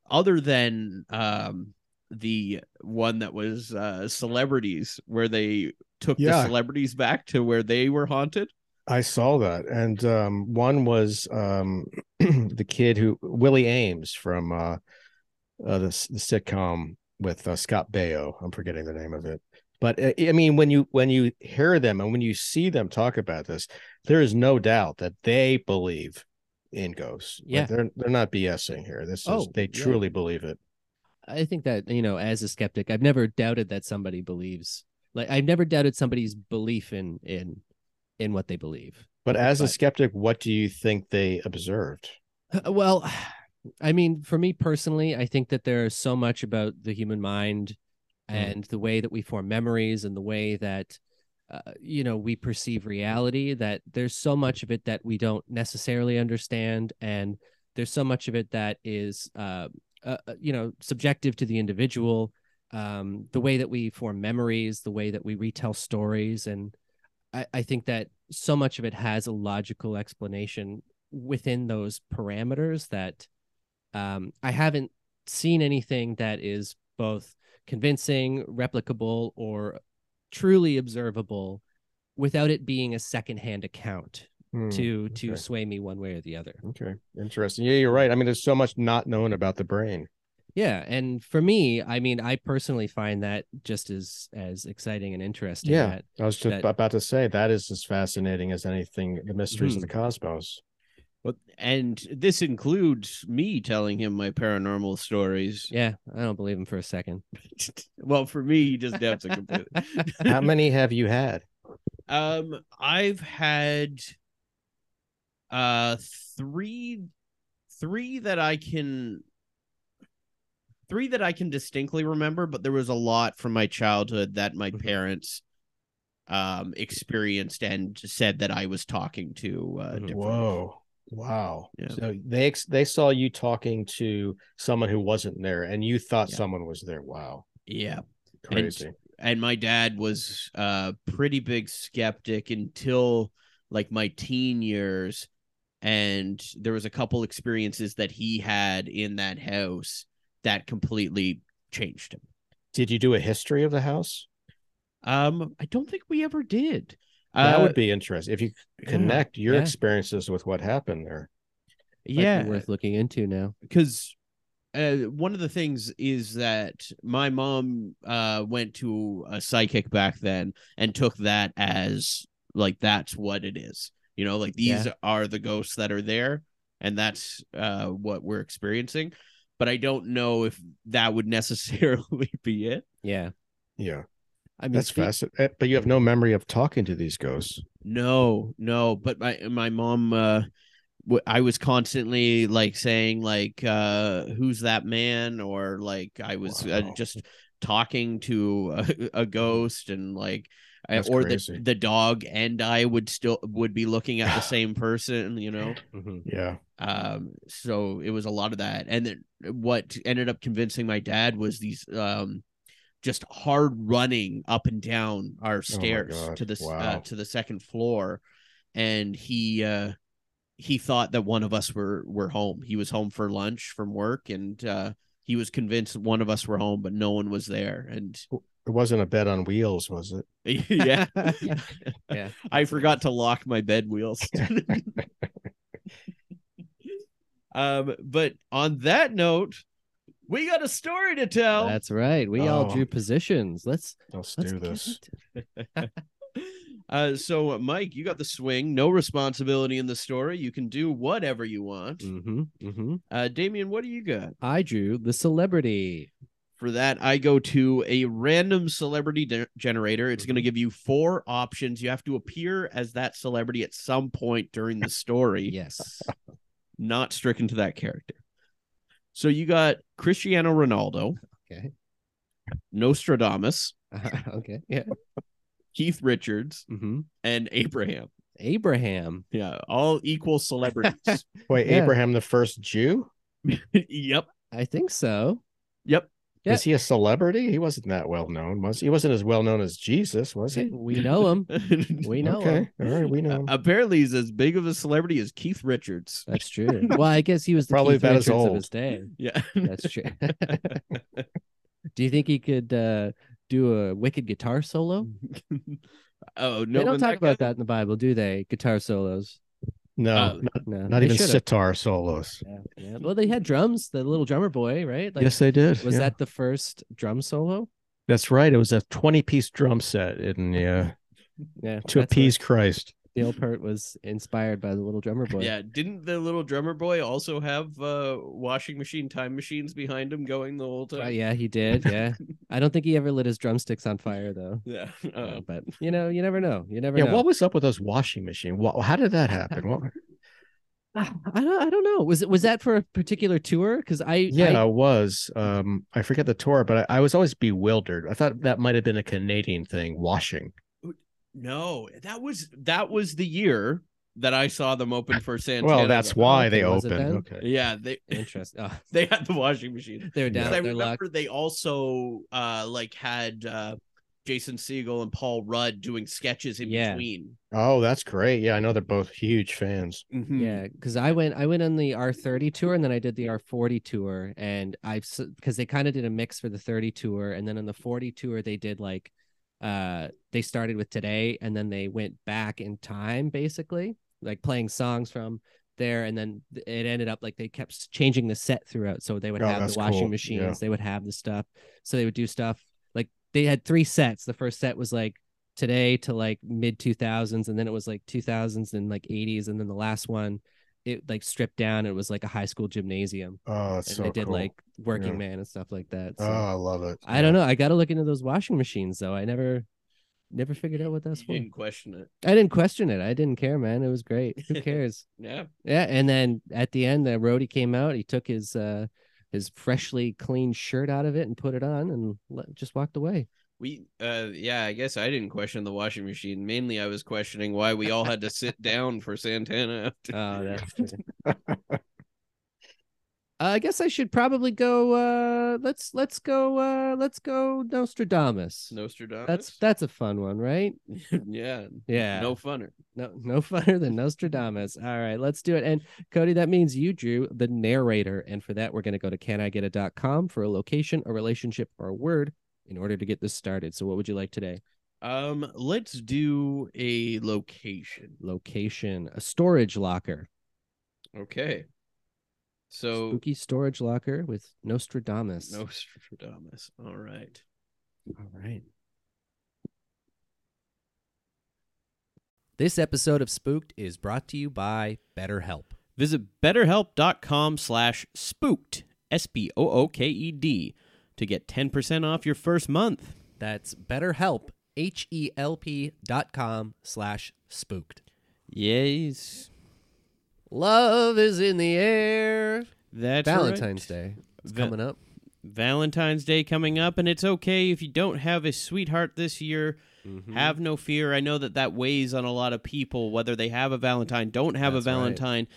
other than the one that was celebrities where they took the celebrities back to where they were haunted. I saw that, and one was the kid who Willie Ames from the sitcom with Scott Baio. I'm forgetting the name of it, but I mean, when you hear them and when you see them talk about this, there is no doubt that they believe in ghosts. Yeah, like they're not BSing here. They truly believe it. I think that as a skeptic, I've never doubted that somebody believes. Like I've never doubted somebody's belief in what they believe. But as a skeptic, what do you think they observed? Well, I mean, for me personally, I think that there's so much about the human mind and the way that we form memories and the way that, we perceive reality, that there's so much of it that we don't necessarily understand. And there's so much of it that is, subjective to the individual, the way that we form memories, the way that we retell stories, and I think that so much of it has a logical explanation within those parameters that I haven't seen anything that is both convincing, replicable, or truly observable without it being a secondhand account to sway me one way or the other. Okay. Interesting. Yeah, you're right. I mean, there's so much not known about the brain. Yeah, and for me, I mean, I personally find that just as exciting and interesting. Yeah, I was just about to say that is as fascinating as anything, the mysteries of the cosmos. Well, and this includes me telling him my paranormal stories. Yeah, I don't believe him for a second. Well, for me, he just doubts it completely. How many have you had? I've had three that I can distinctly remember, but there was a lot from my childhood that my parents experienced and said that I was talking to Whoa. Wow. Yeah. So they saw you talking to someone who wasn't there, and you thought someone was there. Wow. Yeah. Crazy. And my dad was a pretty big skeptic until like my teen years. And there was a couple experiences that he had in that house that completely changed him. Did you do a history of the house? I don't think we ever did. That would be interesting if you connect your experiences with what happened there. Yeah, worth looking into now, because one of the things is that my mom went to a psychic back then and took that as like that's what it is. You know, like these are the ghosts that are there, and that's what we're experiencing. But I don't know if that would necessarily be it. Yeah, yeah. I mean, that's fascinating. But you have no memory of talking to these ghosts. No. But my mom, I was constantly like saying like, "Who's that man?" Or like I was just talking to a ghost, and like, or the dog and I would be looking at the same person, you know? Mm-hmm. Yeah. So it was a lot of that, and then what ended up convincing my dad was these just hard running up and down our stairs to the second floor. And he thought that one of us were home. He was home for lunch from work, and he was convinced one of us were home, but no one was there. And it wasn't a bed on wheels, was it? Yeah. Yeah. I forgot to lock my bed wheels. But on that note, we got a story to tell. That's right. We all drew positions. Let's do this. So, Mike, you got the swing. No responsibility in the story. You can do whatever you want. Mm-hmm, mm-hmm. Damien, what do you got? I drew the celebrity. For that, I go to a random celebrity generator. It's going to give you four options. You have to appear as that celebrity at some point during the story. Yes. Not stricken to that character. So you got Cristiano Ronaldo. Okay. Nostradamus. Okay. Yeah. Keith Richards and Abraham. Yeah. All equal celebrities. Wait, Abraham, the first Jew? Yep. I think so. Yep. Yeah. Is he a celebrity? He wasn't that well known, was he? He wasn't as well known as Jesus, was he? We know him. We know him. All right, we know him. Apparently, he's as big of a celebrity as Keith Richards. That's true. Well, I guess he was the probably Keith Richards of his day. Yeah, that's true. Do you think he could do a wicked guitar solo? Oh no! They don't talk about that in the Bible, do they? Guitar solos. No, not even sitar solos. Yeah. Well, they had drums, the little drummer boy, right? Like, yes, they did. Was that the first drum solo? That's right. It was a 20-piece drum set to appease Christ. Neil Peart was inspired by the little drummer boy. Yeah. Didn't the little drummer boy also have washing machine time machines behind him going the whole time? Yeah, he did. Yeah. I don't think he ever lit his drumsticks on fire, though. Yeah. But, you know, you never know. You never know. What was up with those washing machines? How did that happen? I don't know. Was that for a particular tour? Because it was. I forget the tour, but I was always bewildered. I thought that might have been a Canadian thing, washing. No, that was the year that I saw them open for Santana. Well, that's why they opened. Okay. Yeah, they interesting. Oh. They had the washing machine. They were down. I remember they also had Jason Segel and Paul Rudd doing sketches in between. Oh, that's great. Yeah, I know they're both huge fans. Mm-hmm. Yeah, because I went on the R30 tour, and then I did the R40 tour, and because they kind of did a mix for the 30 tour, and then on the 40 tour they did like. They started with Today, and then they went back in time, basically, like playing songs from there, and then it ended up like they kept changing the set throughout. So they would have the washing machines, they would have the stuff. So they would do stuff like they had three sets. The first set was like Today to like mid 2000s, and then it was like 2000s and like 80s, and then the last one it like stripped down. It was like a high school gymnasium. Oh, that's and so they did cool. like Working Man and stuff like that. So, I love it. I don't know. I got to look into those washing machines though. I never figured out what that's for. Didn't question it. I didn't question it. I didn't care, man. It was great. Who cares? Yeah. And then at the end, the roadie came out. He took his freshly clean shirt out of it and put it on, and just walked away. I guess I didn't question the washing machine. Mainly, I was questioning why we all had to sit down for Santana. That's I guess I should probably go. Let's go. Let's go. Nostradamus. That's a fun one, right? Yeah. No funner. No funner than Nostradamus. All right, let's do it. And Cody, that means you drew the narrator, and for that, we're going to go to canigeta.com for a location, a relationship, or a word in order to get this started. So, what would you like today? Let's do a location. Location, a storage locker. Okay. So spooky storage locker with Nostradamus. Nostradamus. All right. This episode of Spooked is brought to you by BetterHelp. Visit BetterHelp.com/spooked, SPOOKED, to get 10% off your first month. That's BetterHelp, HELP.com/spooked. Yes. Love is in the air. That's Valentine's right. Day. It's coming up. Valentine's Day coming up, and it's okay if you don't have a sweetheart this year. Mm-hmm. Have no fear. I know that weighs on a lot of people, whether they have a Valentine, don't have a Valentine. Right.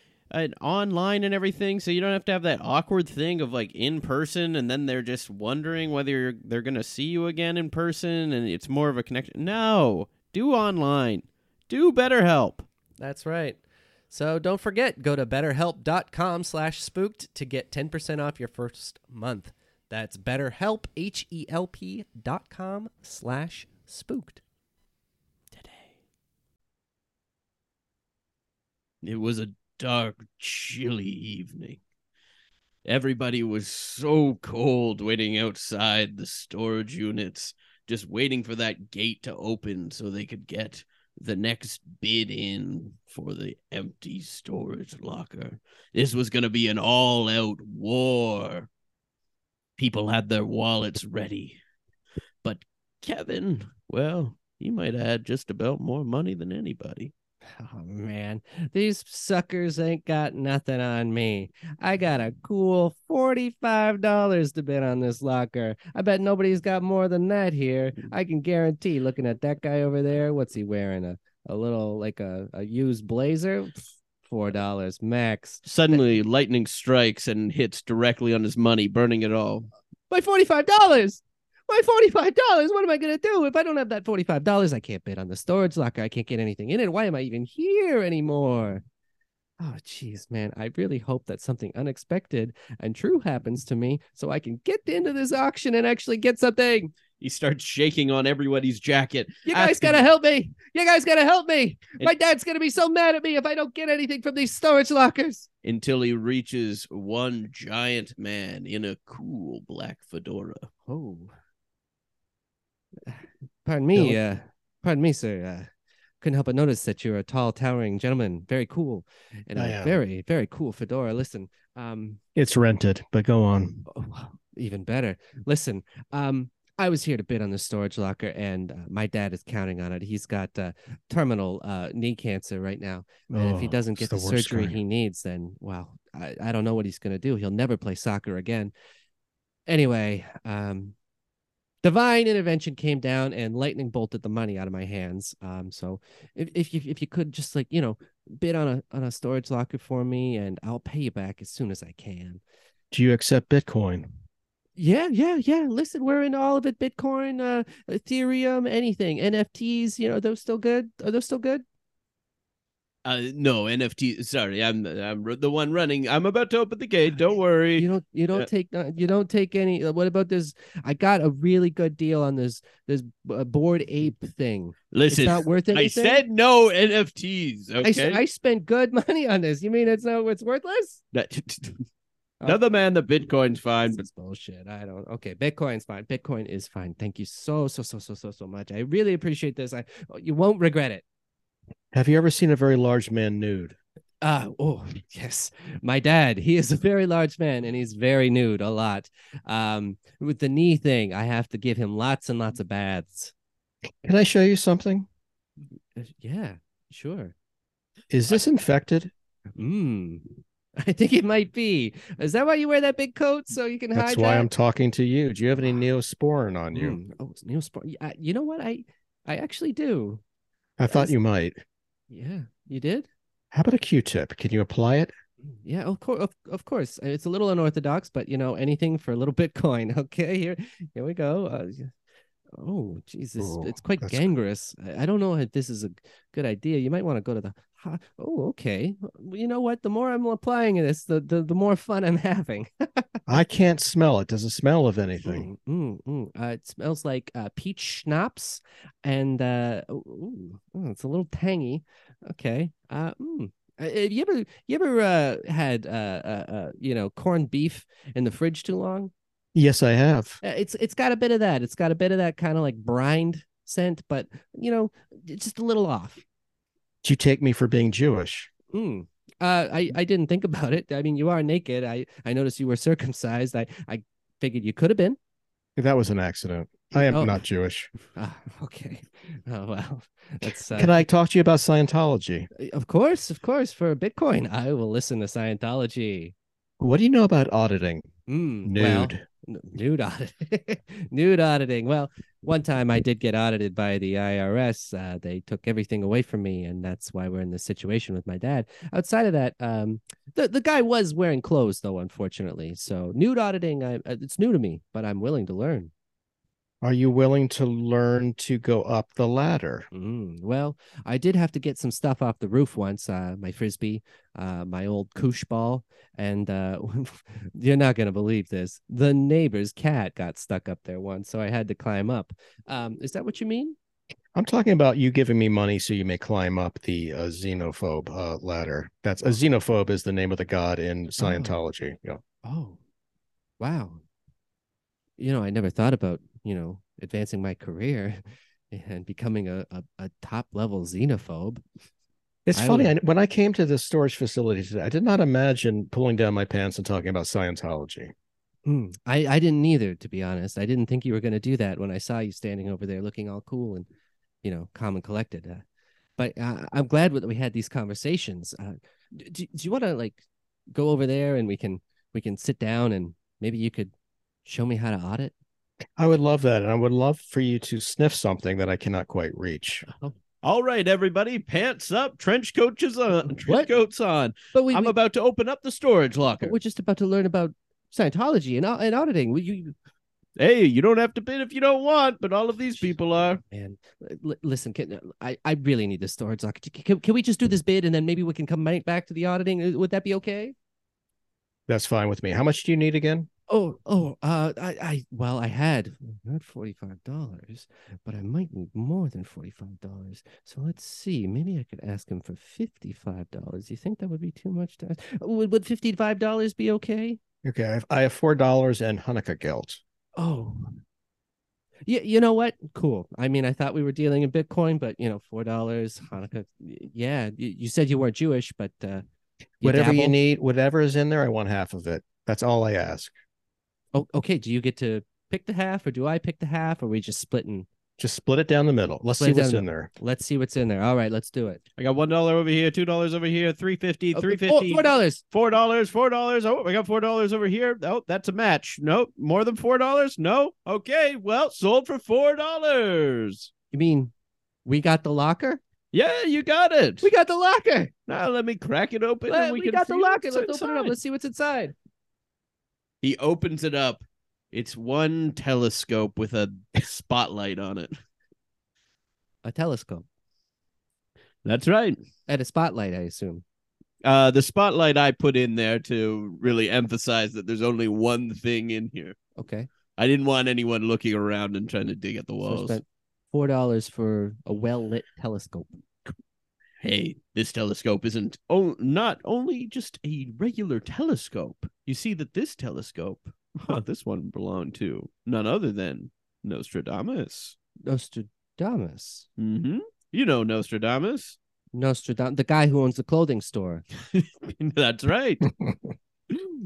online and everything, so you don't have to have that awkward thing of, like, in person, and then they're just wondering whether they're going to see you again in person, and it's more of a connection. No. Do online. Do BetterHelp. That's right. So don't forget, go to BetterHelp.com/spooked to get 10% off your first month. That's BetterHelp, HELP.com/spooked. Today. It was a dark, chilly evening. Everybody was so cold waiting outside the storage units, just waiting for that gate to open so they could get the next bid in for the empty storage locker. This was going to be an all-out war. People had their wallets ready. But Kevin, well, he might have had just about more money than anybody. Oh, man. These suckers ain't got nothing on me. I got a cool $45 to bet on this locker. I bet nobody's got more than that here. I can guarantee, looking at that guy over there, what's he wearing? A little, like a used blazer? $4 max. Suddenly, lightning strikes and hits directly on his money, burning it all. My $45! My $45, what am I going to do? If I don't have that $45, I can't bid on the storage locker. I can't get anything in it. Why am I even here anymore? Oh, geez, man. I really hope that something unexpected and true happens to me so I can get into this auction and actually get something. He starts shaking on everybody's jacket. You guys got to help me. My dad's going to be so mad at me if I don't get anything from these storage lockers. Until he reaches one giant man in a cool black fedora. Oh, Pardon me, sir. Couldn't help but notice that you're a tall, towering gentleman, very cool, and a very, very cool fedora. Listen, it's rented, but go on. Even better. Listen, I was here to bid on the storage locker, and my dad is counting on it. He's got terminal knee cancer right now. And if he doesn't get the surgery he needs, then, well, I don't know what he's going to do. He'll never play soccer again. Anyway, divine intervention came down and lightning bolted the money out of my hands. So if you could just, like, you know, bid on a storage locker for me, and I'll pay you back as soon as I can. Do you accept Bitcoin? Yeah. Listen, we're in all of it. Bitcoin, Ethereum, anything, NFTs, you know, are those still good? No, NFT. Sorry, I'm the one running. I'm about to open the gate. Don't worry. You don't take any. What about this? I got a really good deal on this Bored Ape thing. Listen, it's not worth anything. I said no NFTs. Okay, I spent good money on this. You mean it's not? It's worthless. Another man, the Bitcoin's fine. It's bullshit. I don't. Okay, Bitcoin's fine. Bitcoin is fine. Thank you so much. I really appreciate this. You won't regret it. Have you ever seen a very large man nude? Oh, yes. My dad, he is a very large man, and he's very nude a lot. With the knee thing, I have to give him lots and lots of baths. Can I show you something? Yeah, sure. Is this infected? I think it might be. Is that why you wear that big coat, so you can hide? That's why I'm talking to you. Do you have any Neosporin on you? Oh, it's Neosporin. You know what? I actually do. I thought you might. Yeah, you did? How about a Q-tip? Can you apply it? Yeah, of course. It's a little unorthodox, but, you know, anything for a little Bitcoin. Okay, here we go. Oh, Jesus. Ooh, it's quite gangrenous. I don't know if this is a good idea. You might want to go to the... Oh, okay. You know what? The more I'm applying this, the more fun I'm having. I can't smell it. Does it smell of anything? It smells like peach schnapps, and it's a little tangy. Okay. You ever had you know, corned beef in the fridge too long? Yes, I have. It's got a bit of that. It's got a bit of that kind of like brined scent, but, you know, it's just a little off. Do you take me for being Jewish? I didn't think about it. I mean, you are naked. I noticed you were circumcised. I figured you could have been. That was an accident. I am not Jewish. Okay. Oh, well. Can I talk to you about Scientology? Of course. For Bitcoin, I will listen to Scientology. What do you know about auditing? Nude. Well, nude audit. Nude auditing. Well, one time I did get audited by the IRS. They took everything away from me, and that's why we're in this situation with my dad. Outside of that, the guy was wearing clothes, though, unfortunately. So nude auditing, it's new to me, but I'm willing to learn. Are you willing to learn to go up the ladder? Well, I did have to get some stuff off the roof once, my Frisbee, my old koosh ball, and you're not going to believe this. The neighbor's cat got stuck up there once, so I had to climb up. Is that what you mean? I'm talking about you giving me money so you may climb up the xenophobe ladder. That's a xenophobe is the name of the god in Scientology. Yeah. Oh, wow. You know, I never thought about, you know, advancing my career and becoming a top level xenophobe. It's funny. When I came to this storage facility today, I did not imagine pulling down my pants and talking about Scientology. I didn't either, to be honest. I didn't think you were going to do that when I saw you standing over there looking all cool and, you know, calm and collected. But I'm glad that we had these conversations. Do you want to, like, go over there and we can sit down, and maybe you could show me how to audit? I would love that, and I would love for you to sniff something that I cannot quite reach. All right, everybody, pants up, trench coats on. But I'm about to open up the storage locker. We're just about to learn about Scientology and auditing. Hey, you don't have to bid if you don't want, but all of these people are. Man, listen, I really need the storage locker. Can we just do this bid, and then maybe we can come right back to the auditing? Would that be okay? That's fine with me. How much do you need again? I had not $45, but I might need more than $45. So let's see. Maybe I could ask him for $55. You think that would be too much to ask? Would $55 be okay? Okay, I have $4 and Hanukkah guilt. Oh, yeah. You know what? Cool. I mean, I thought we were dealing in Bitcoin, but, you know, $4 Hanukkah. Yeah, you said you weren't Jewish, but you need, whatever is in there, I want half of it. That's all I ask. Oh, okay. Do you get to pick the half, or do I pick the half, or are we just splitting? Just split it down the middle. Let's see what's in there. Let's see what's in there. All right, let's do it. I got $1 over here, $2 over here, $3.50, $3.50, $4, $4, $4. Oh, I got $4 over here. Oh, that's a match. Nope, more than $4. No, okay, well, sold for $4. You mean we got the locker? Yeah, you got it. We got the locker. Now let me crack it open. We got the locker. Let's open it up. Let's see what's inside. He opens it up. It's one telescope with a spotlight on it. A telescope. That's right. And a spotlight, I assume. The spotlight I put in there to really emphasize that there's only one thing in here. Okay. I didn't want anyone looking around and trying to dig at the walls. So I spent $4 for a well-lit telescope. Hey, this telescope isn't not only just a regular telescope. You see that this telescope... Huh, this one belonged to none other than Nostradamus. Nostradamus? Mm-hmm. You know Nostradamus. Nostradamus, the guy who owns the clothing store. That's right.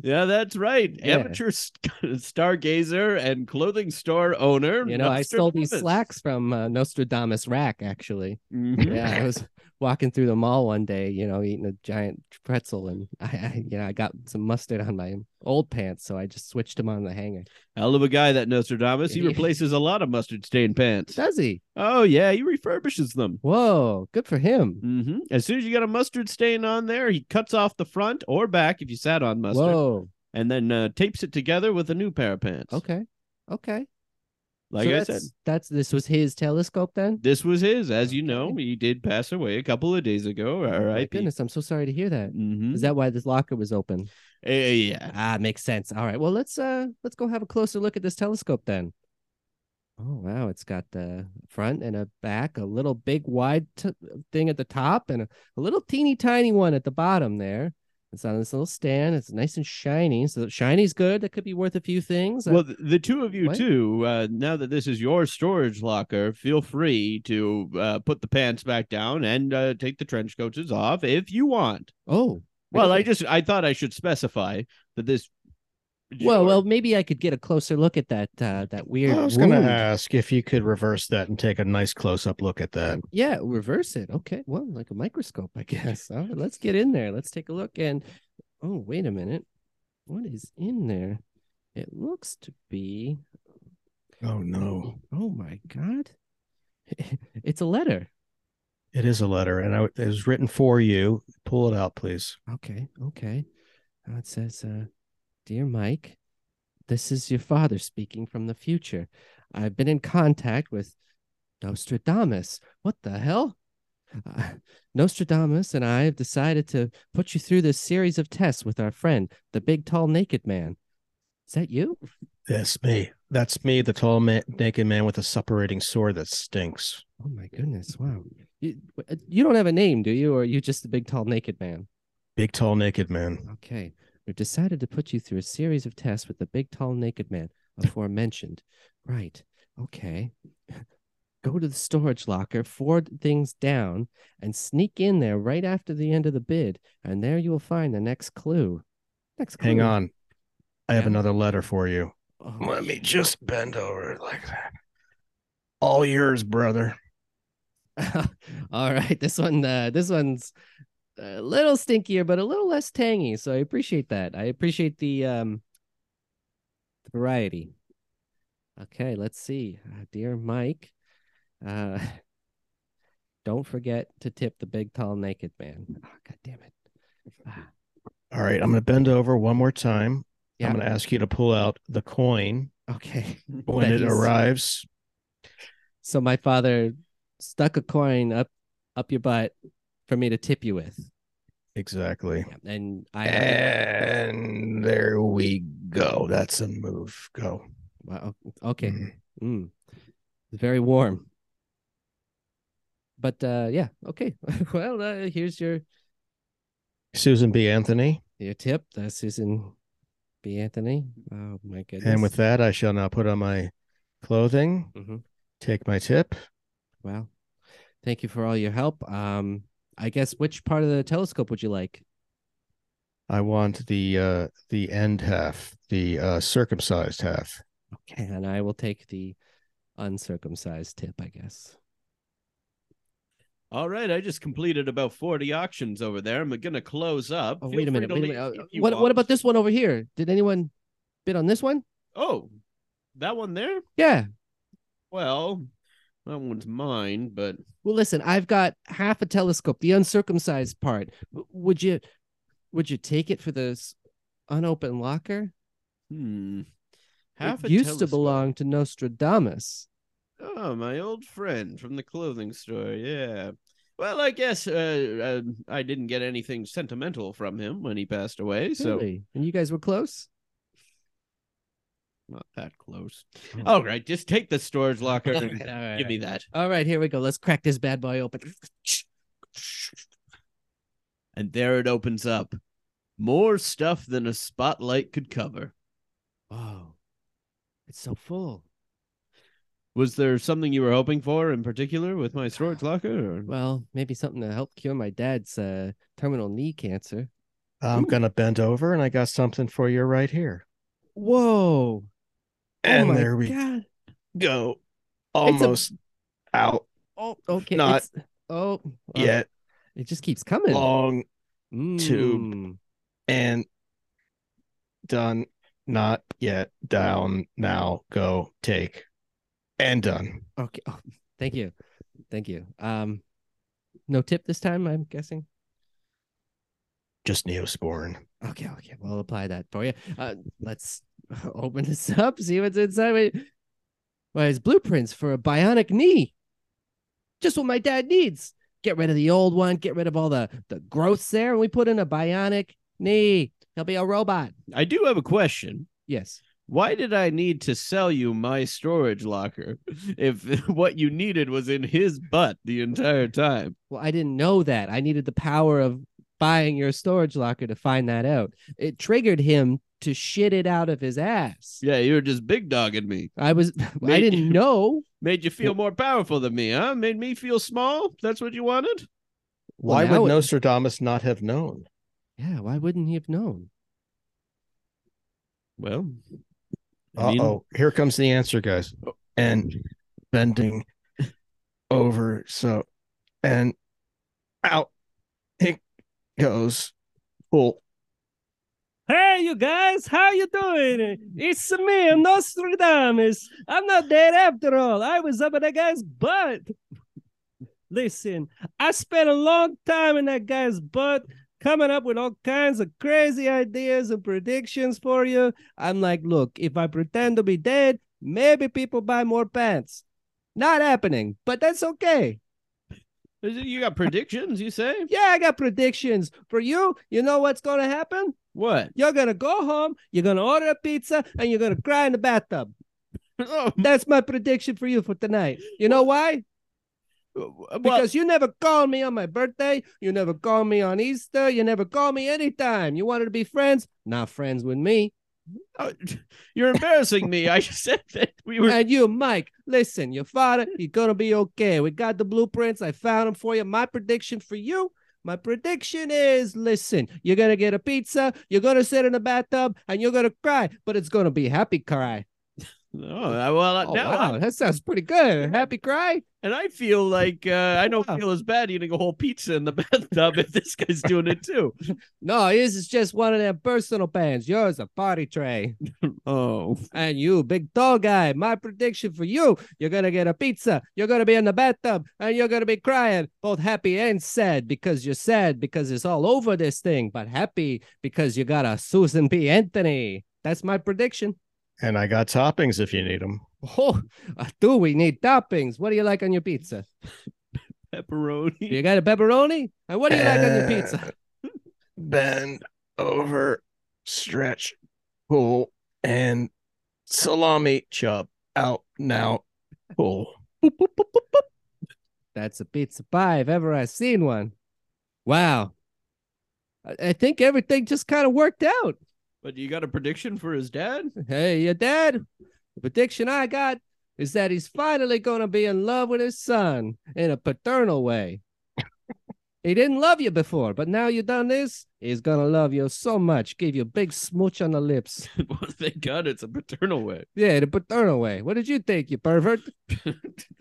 Yeah, that's right. Yeah. Amateur stargazer and clothing store owner. You know, I stole these slacks from Nostradamus Rack, actually. Mm-hmm. Yeah, I was walking through the mall one day, you know, eating a giant pretzel, and I got some mustard on my old pants, so I just switched them on the hanger. Hell of a guy, that Nostradamus. He replaces a lot of mustard-stained pants. Does he? Oh, yeah, he refurbishes them. Whoa, good for him. Mm-hmm. As soon as you got a mustard stain on there, he cuts off the front or back if you sat on mustard. Whoa. And then tapes it together with a new pair of pants. Okay. Like so I said, this was his telescope then? This was his. As you know, he did pass away a couple of days ago. All right. My goodness, I'm so sorry to hear that. Mm-hmm. Is that why this locker was open? Yeah. Ah, makes sense. All right. Well, let's go have a closer look at this telescope then. Oh, wow. It's got the front and a back, a little big wide thing at the top and a little teeny tiny one at the bottom there. It's on this little stand. It's nice and shiny. So shiny's good. That could be worth a few things. Well, the two of you, too, now that this is your storage locker, feel free to put the pants back down and take the trench coats off if you want. Oh. Well, really? I thought I should specify that this... Well, maybe I could get a closer look at that weird. I was going to ask if you could reverse that and take a nice close-up look at that. Yeah, reverse it. Okay, well, like a microscope, I guess. All right, let's get in there. Let's take a look. And oh, wait a minute, what is in there? It looks to be. Oh no! Oh my God! It's a letter. It is a letter, and it was written for you. Pull it out, please. Okay. It says. Dear Mike, this is your father speaking from the future. I've been in contact with Nostradamus. What the hell? Nostradamus and I have decided to put you through this series of tests with our friend, the big, tall, naked man. Is that you? Yes, me. That's me, the tall, naked man with a separating sword that stinks. Oh, my goodness. Wow. You don't have a name, do you? Or are you just the big, tall, naked man? Big, tall, naked man. Okay. We've decided to put you through a series of tests with the big, tall, naked man aforementioned. Right. Okay. Go to the storage locker, 4 things down, and sneak in there right after the end of the bid, and there you will find the next clue. Hang on. I have another letter for you. Oh. Let me just bend over like that. All yours, brother. All right. This one's... a little stinkier, but a little less tangy. So I appreciate that. I appreciate the variety. Okay, let's see. Dear Mike, don't forget to tip the big, tall, naked man. Oh, God damn it. All right, I'm going to bend over one more time. Yeah. I'm going to ask you to pull out the coin. Okay. When it arrives. So my father stuck a coin up your butt for me to tip you with. Exactly. And there we go. That's a move. Go. Wow. Okay. Mm. Very warm. But yeah. Okay. Well, here's your Susan B. Anthony. Your tip. That's Susan B. Anthony. Oh my goodness. And with that, I shall now put on my clothing. Mm-hmm. Take my tip. Well, thank you for all your help. I guess, which part of the telescope would you like? I want the end half, the circumcised half. Okay, and I will take the uncircumcised tip, I guess. All right, I just completed about 40 auctions over there. I'm going to close up. Oh, wait a minute. What about this one over here? Did anyone bid on this one? Oh, that one there? Yeah. Well, that one's mine, but... Well, listen, I've got half a telescope, the uncircumcised part. Would you take it for this unopened locker? Half it a used telescope. To belong to Nostradamus. Oh, my old friend from the clothing store, yeah. Well, I guess I didn't get anything sentimental from him when he passed away. So, really? And you guys were close? Not that close. Oh. All right, just take the storage locker and right. Give me that. All right, here we go. Let's crack this bad boy open. And there it opens up. More stuff than a spotlight could cover. Oh, it's so full. Was there something you were hoping for in particular with my storage locker? Or? Well, maybe something to help cure my dad's terminal knee cancer. I'm going to bend over, and I got something for you right here. Whoa. And there we go. Almost out. Oh, okay. Not yet. It just keeps coming. Long tube. And done. Not yet. Down. Now. Go. Take. And done. Okay. Oh, thank you. Thank you. No tip this time, I'm guessing? Just Neosporin. Okay. Okay. We'll apply that for you. Let's open this up, see what's inside. Wait. Well, it's blueprints for a bionic knee. Just what my dad needs. Get rid of the old one. Get rid of all the growths there. And we put in a bionic knee. He'll be a robot. I do have a question. Yes. Why did I need to sell you my storage locker if what you needed was in his butt the entire time? Well, I didn't know that. I needed the power of buying your storage locker to find that out. It triggered him to shit it out of his ass. Yeah, you were just big dogging me. I didn't know. Made you feel more powerful than me, huh? Made me feel small? That's what you wanted? Well, why would Nostradamus not have known? Yeah, why wouldn't he have known? Well... Uh-oh, here comes the answer, guys. And bending over, so, and out it goes. Cool. Hey, you guys, how you doing? It's me, Nostradamus. I'm not dead after all. I was up at that guy's butt. Listen, I spent a long time in that guy's butt, coming up with all kinds of crazy ideas and predictions for you. I'm like, look, if I pretend to be dead, maybe people buy more pants. Not happening, but that's okay. You got predictions, you say? Yeah, I got predictions. For you, you know what's going to happen? What? You're going to go home, you're going to order a pizza, and you're going to cry in the bathtub. Oh. That's my prediction for you for tonight. You know why? Because you never called me on my birthday. You never called me on Easter. You never called me anytime. You wanted to be friends? Not friends with me. Oh, you're embarrassing me. I said that we were... And you, Mike, listen, your father, you're going to be okay. We got the blueprints. I found them for you. My prediction for you, my prediction is, listen, you're going to get a pizza. You're going to sit in the bathtub and you're going to cry, but it's going to be happy cry. Oh, well, wow, that sounds pretty good. Happy cry. And I feel like I don't feel as bad eating a whole pizza in the bathtub if this guy's doing it too. No, his is just one of their personal pans. Yours a party tray. Oh. And you, big tall guy, my prediction for you, you're going to get a pizza. You're going to be in the bathtub and you're going to be crying, both happy and sad, because you're sad because it's all over this thing, but happy because you got a Susan B. Anthony. That's my prediction. And I got toppings if you need them. Oh, do we need toppings? What do you like on your pizza? Pepperoni. You got a pepperoni? And what do you like on your pizza? Bend over, stretch, pull, and salami chop out now. Pull. Boop, boop, boop, boop, boop. That's a pizza pie if ever I've seen one. Wow. I think everything just kind of worked out. But you got a prediction for his dad? Hey, your dad? The prediction I got is that he's finally going to be in love with his son in a paternal way. He didn't love you before, but now you've done this, he's gonna love you so much. Give you a big smooch on the lips. Thank God it's a paternal way. Yeah, the paternal way. What did you think, you pervert?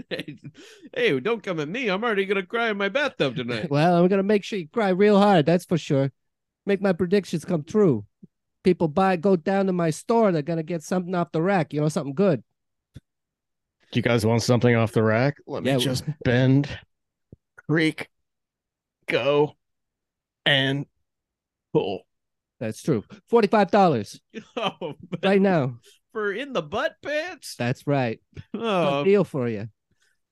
Hey, don't come at me. I'm already gonna cry in my bathtub tonight. Well, I'm gonna make sure you cry real hard, that's for sure. Make my predictions come true. People go down to my store, they're gonna get something off the rack, something good. You guys want something off the rack? Let me just bend, creak, go, and pull. That's true. $45. Oh, right now. For in the butt pants? That's right. Oh. Good deal for you.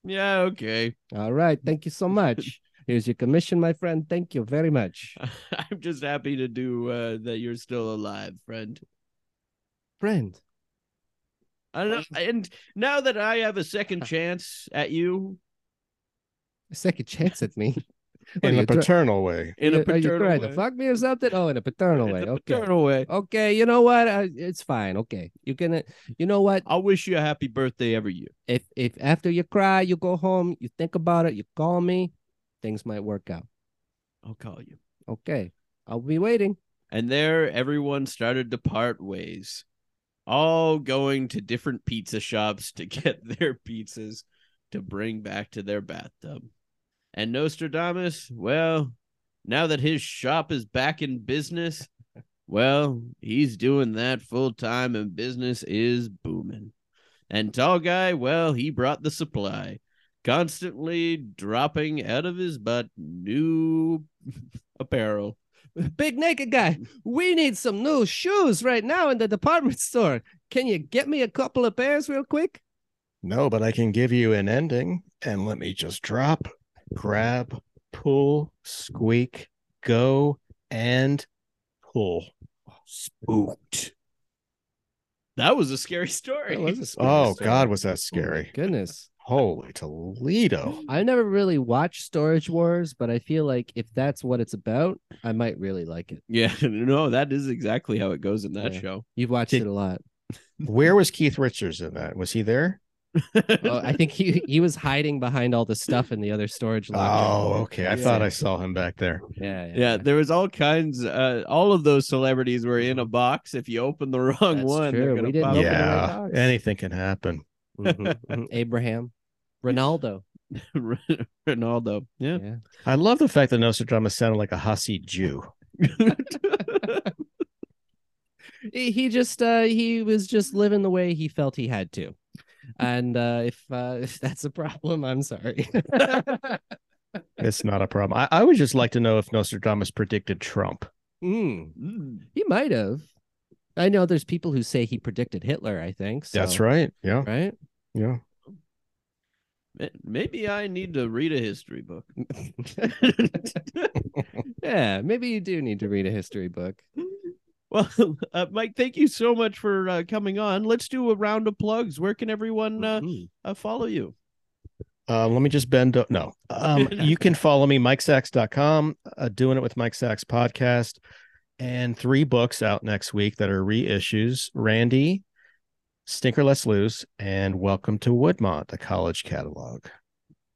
Yeah, okay. All right. Thank you so much. Here's your commission, my friend. Thank you very much. I'm just happy to do that you're still alive, friend. Friend. I don't know. And now that I have a second chance at you. A second chance at me? In a paternal way. In a paternal way. Are you trying to fuck me or something? Oh, in a paternal way. Okay. Paternal way. Okay. You know what? It's fine. Okay. You're gonna. You know what? I'll wish you a happy birthday every year. If after you cry, you go home, you think about it, you call me, things might work out. I'll call you. Okay. I'll be waiting. And there, everyone started to part ways, all going to different pizza shops to get their pizzas to bring back to their bathtub. And Nostradamus, well, now that his shop is back in business, well, he's doing that full time and business is booming. And Tall Guy, well, he brought the supply, constantly dropping out of his butt new apparel. Big Naked Guy, we need some new shoes right now in the department store. Can you get me a couple of pairs real quick? No, but I can give you an ending, and let me just drop, grab, pull, squeak, go, and pull. Spooked. That was a scary story. God, was that scary. Oh, goodness. Holy Toledo. I never really watched Storage Wars, but I feel like if that's what it's about, I might really like it. Yeah, no, that is exactly how it goes in that show. You've watched it a lot. Where was Keith Richards in that? Was he there? Oh, I think he was hiding behind all the stuff in the other storage locker. Oh, okay. I thought I saw him back there. Yeah. There was all kinds. All of those celebrities were in a box. If you open the wrong one, they're going to pop up. Yeah, anything can happen. Abraham, Ronaldo. Yeah. I love the fact that Nostradamus sounded like a hussy Jew. He just he was just living the way he felt he had to. And if that's a problem, I'm sorry. It's not a problem. I would just like to know if Nostradamus predicted Trump. He might have. I know there's people who say he predicted Hitler, I think. So. That's right. Yeah. Right? Yeah. Maybe I need to read a history book. Yeah, maybe you do need to read a history book. Well, Mike, thank you so much for coming on. Let's do a round of plugs. Where can everyone follow you? Let me just bend up. No. You can follow me, MikeSacks.com, doing it with Mike Sacks podcast, and 3 books out next week that are reissues. Randy, Stinker Lets Loose, and Welcome to Woodmont, the college catalog.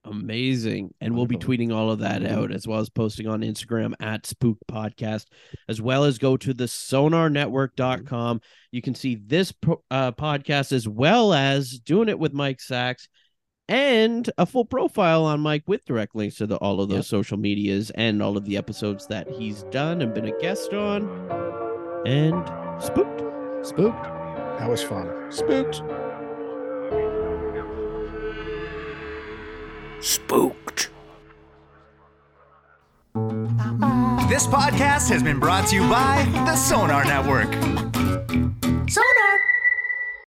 Amazing. And we'll be tweeting all of that out, as well as posting on Instagram at Spook Podcast, as well as go to the sonarnetwork.com. You can see this podcast, as well as Doing It with Mike Sacks, and a full profile on Mike with direct links to all of those social medias and all of the episodes that he's done and been a guest on. And Spooked. That was fun. Spooked. Spooked. This podcast has been brought to you by the Sonar Network.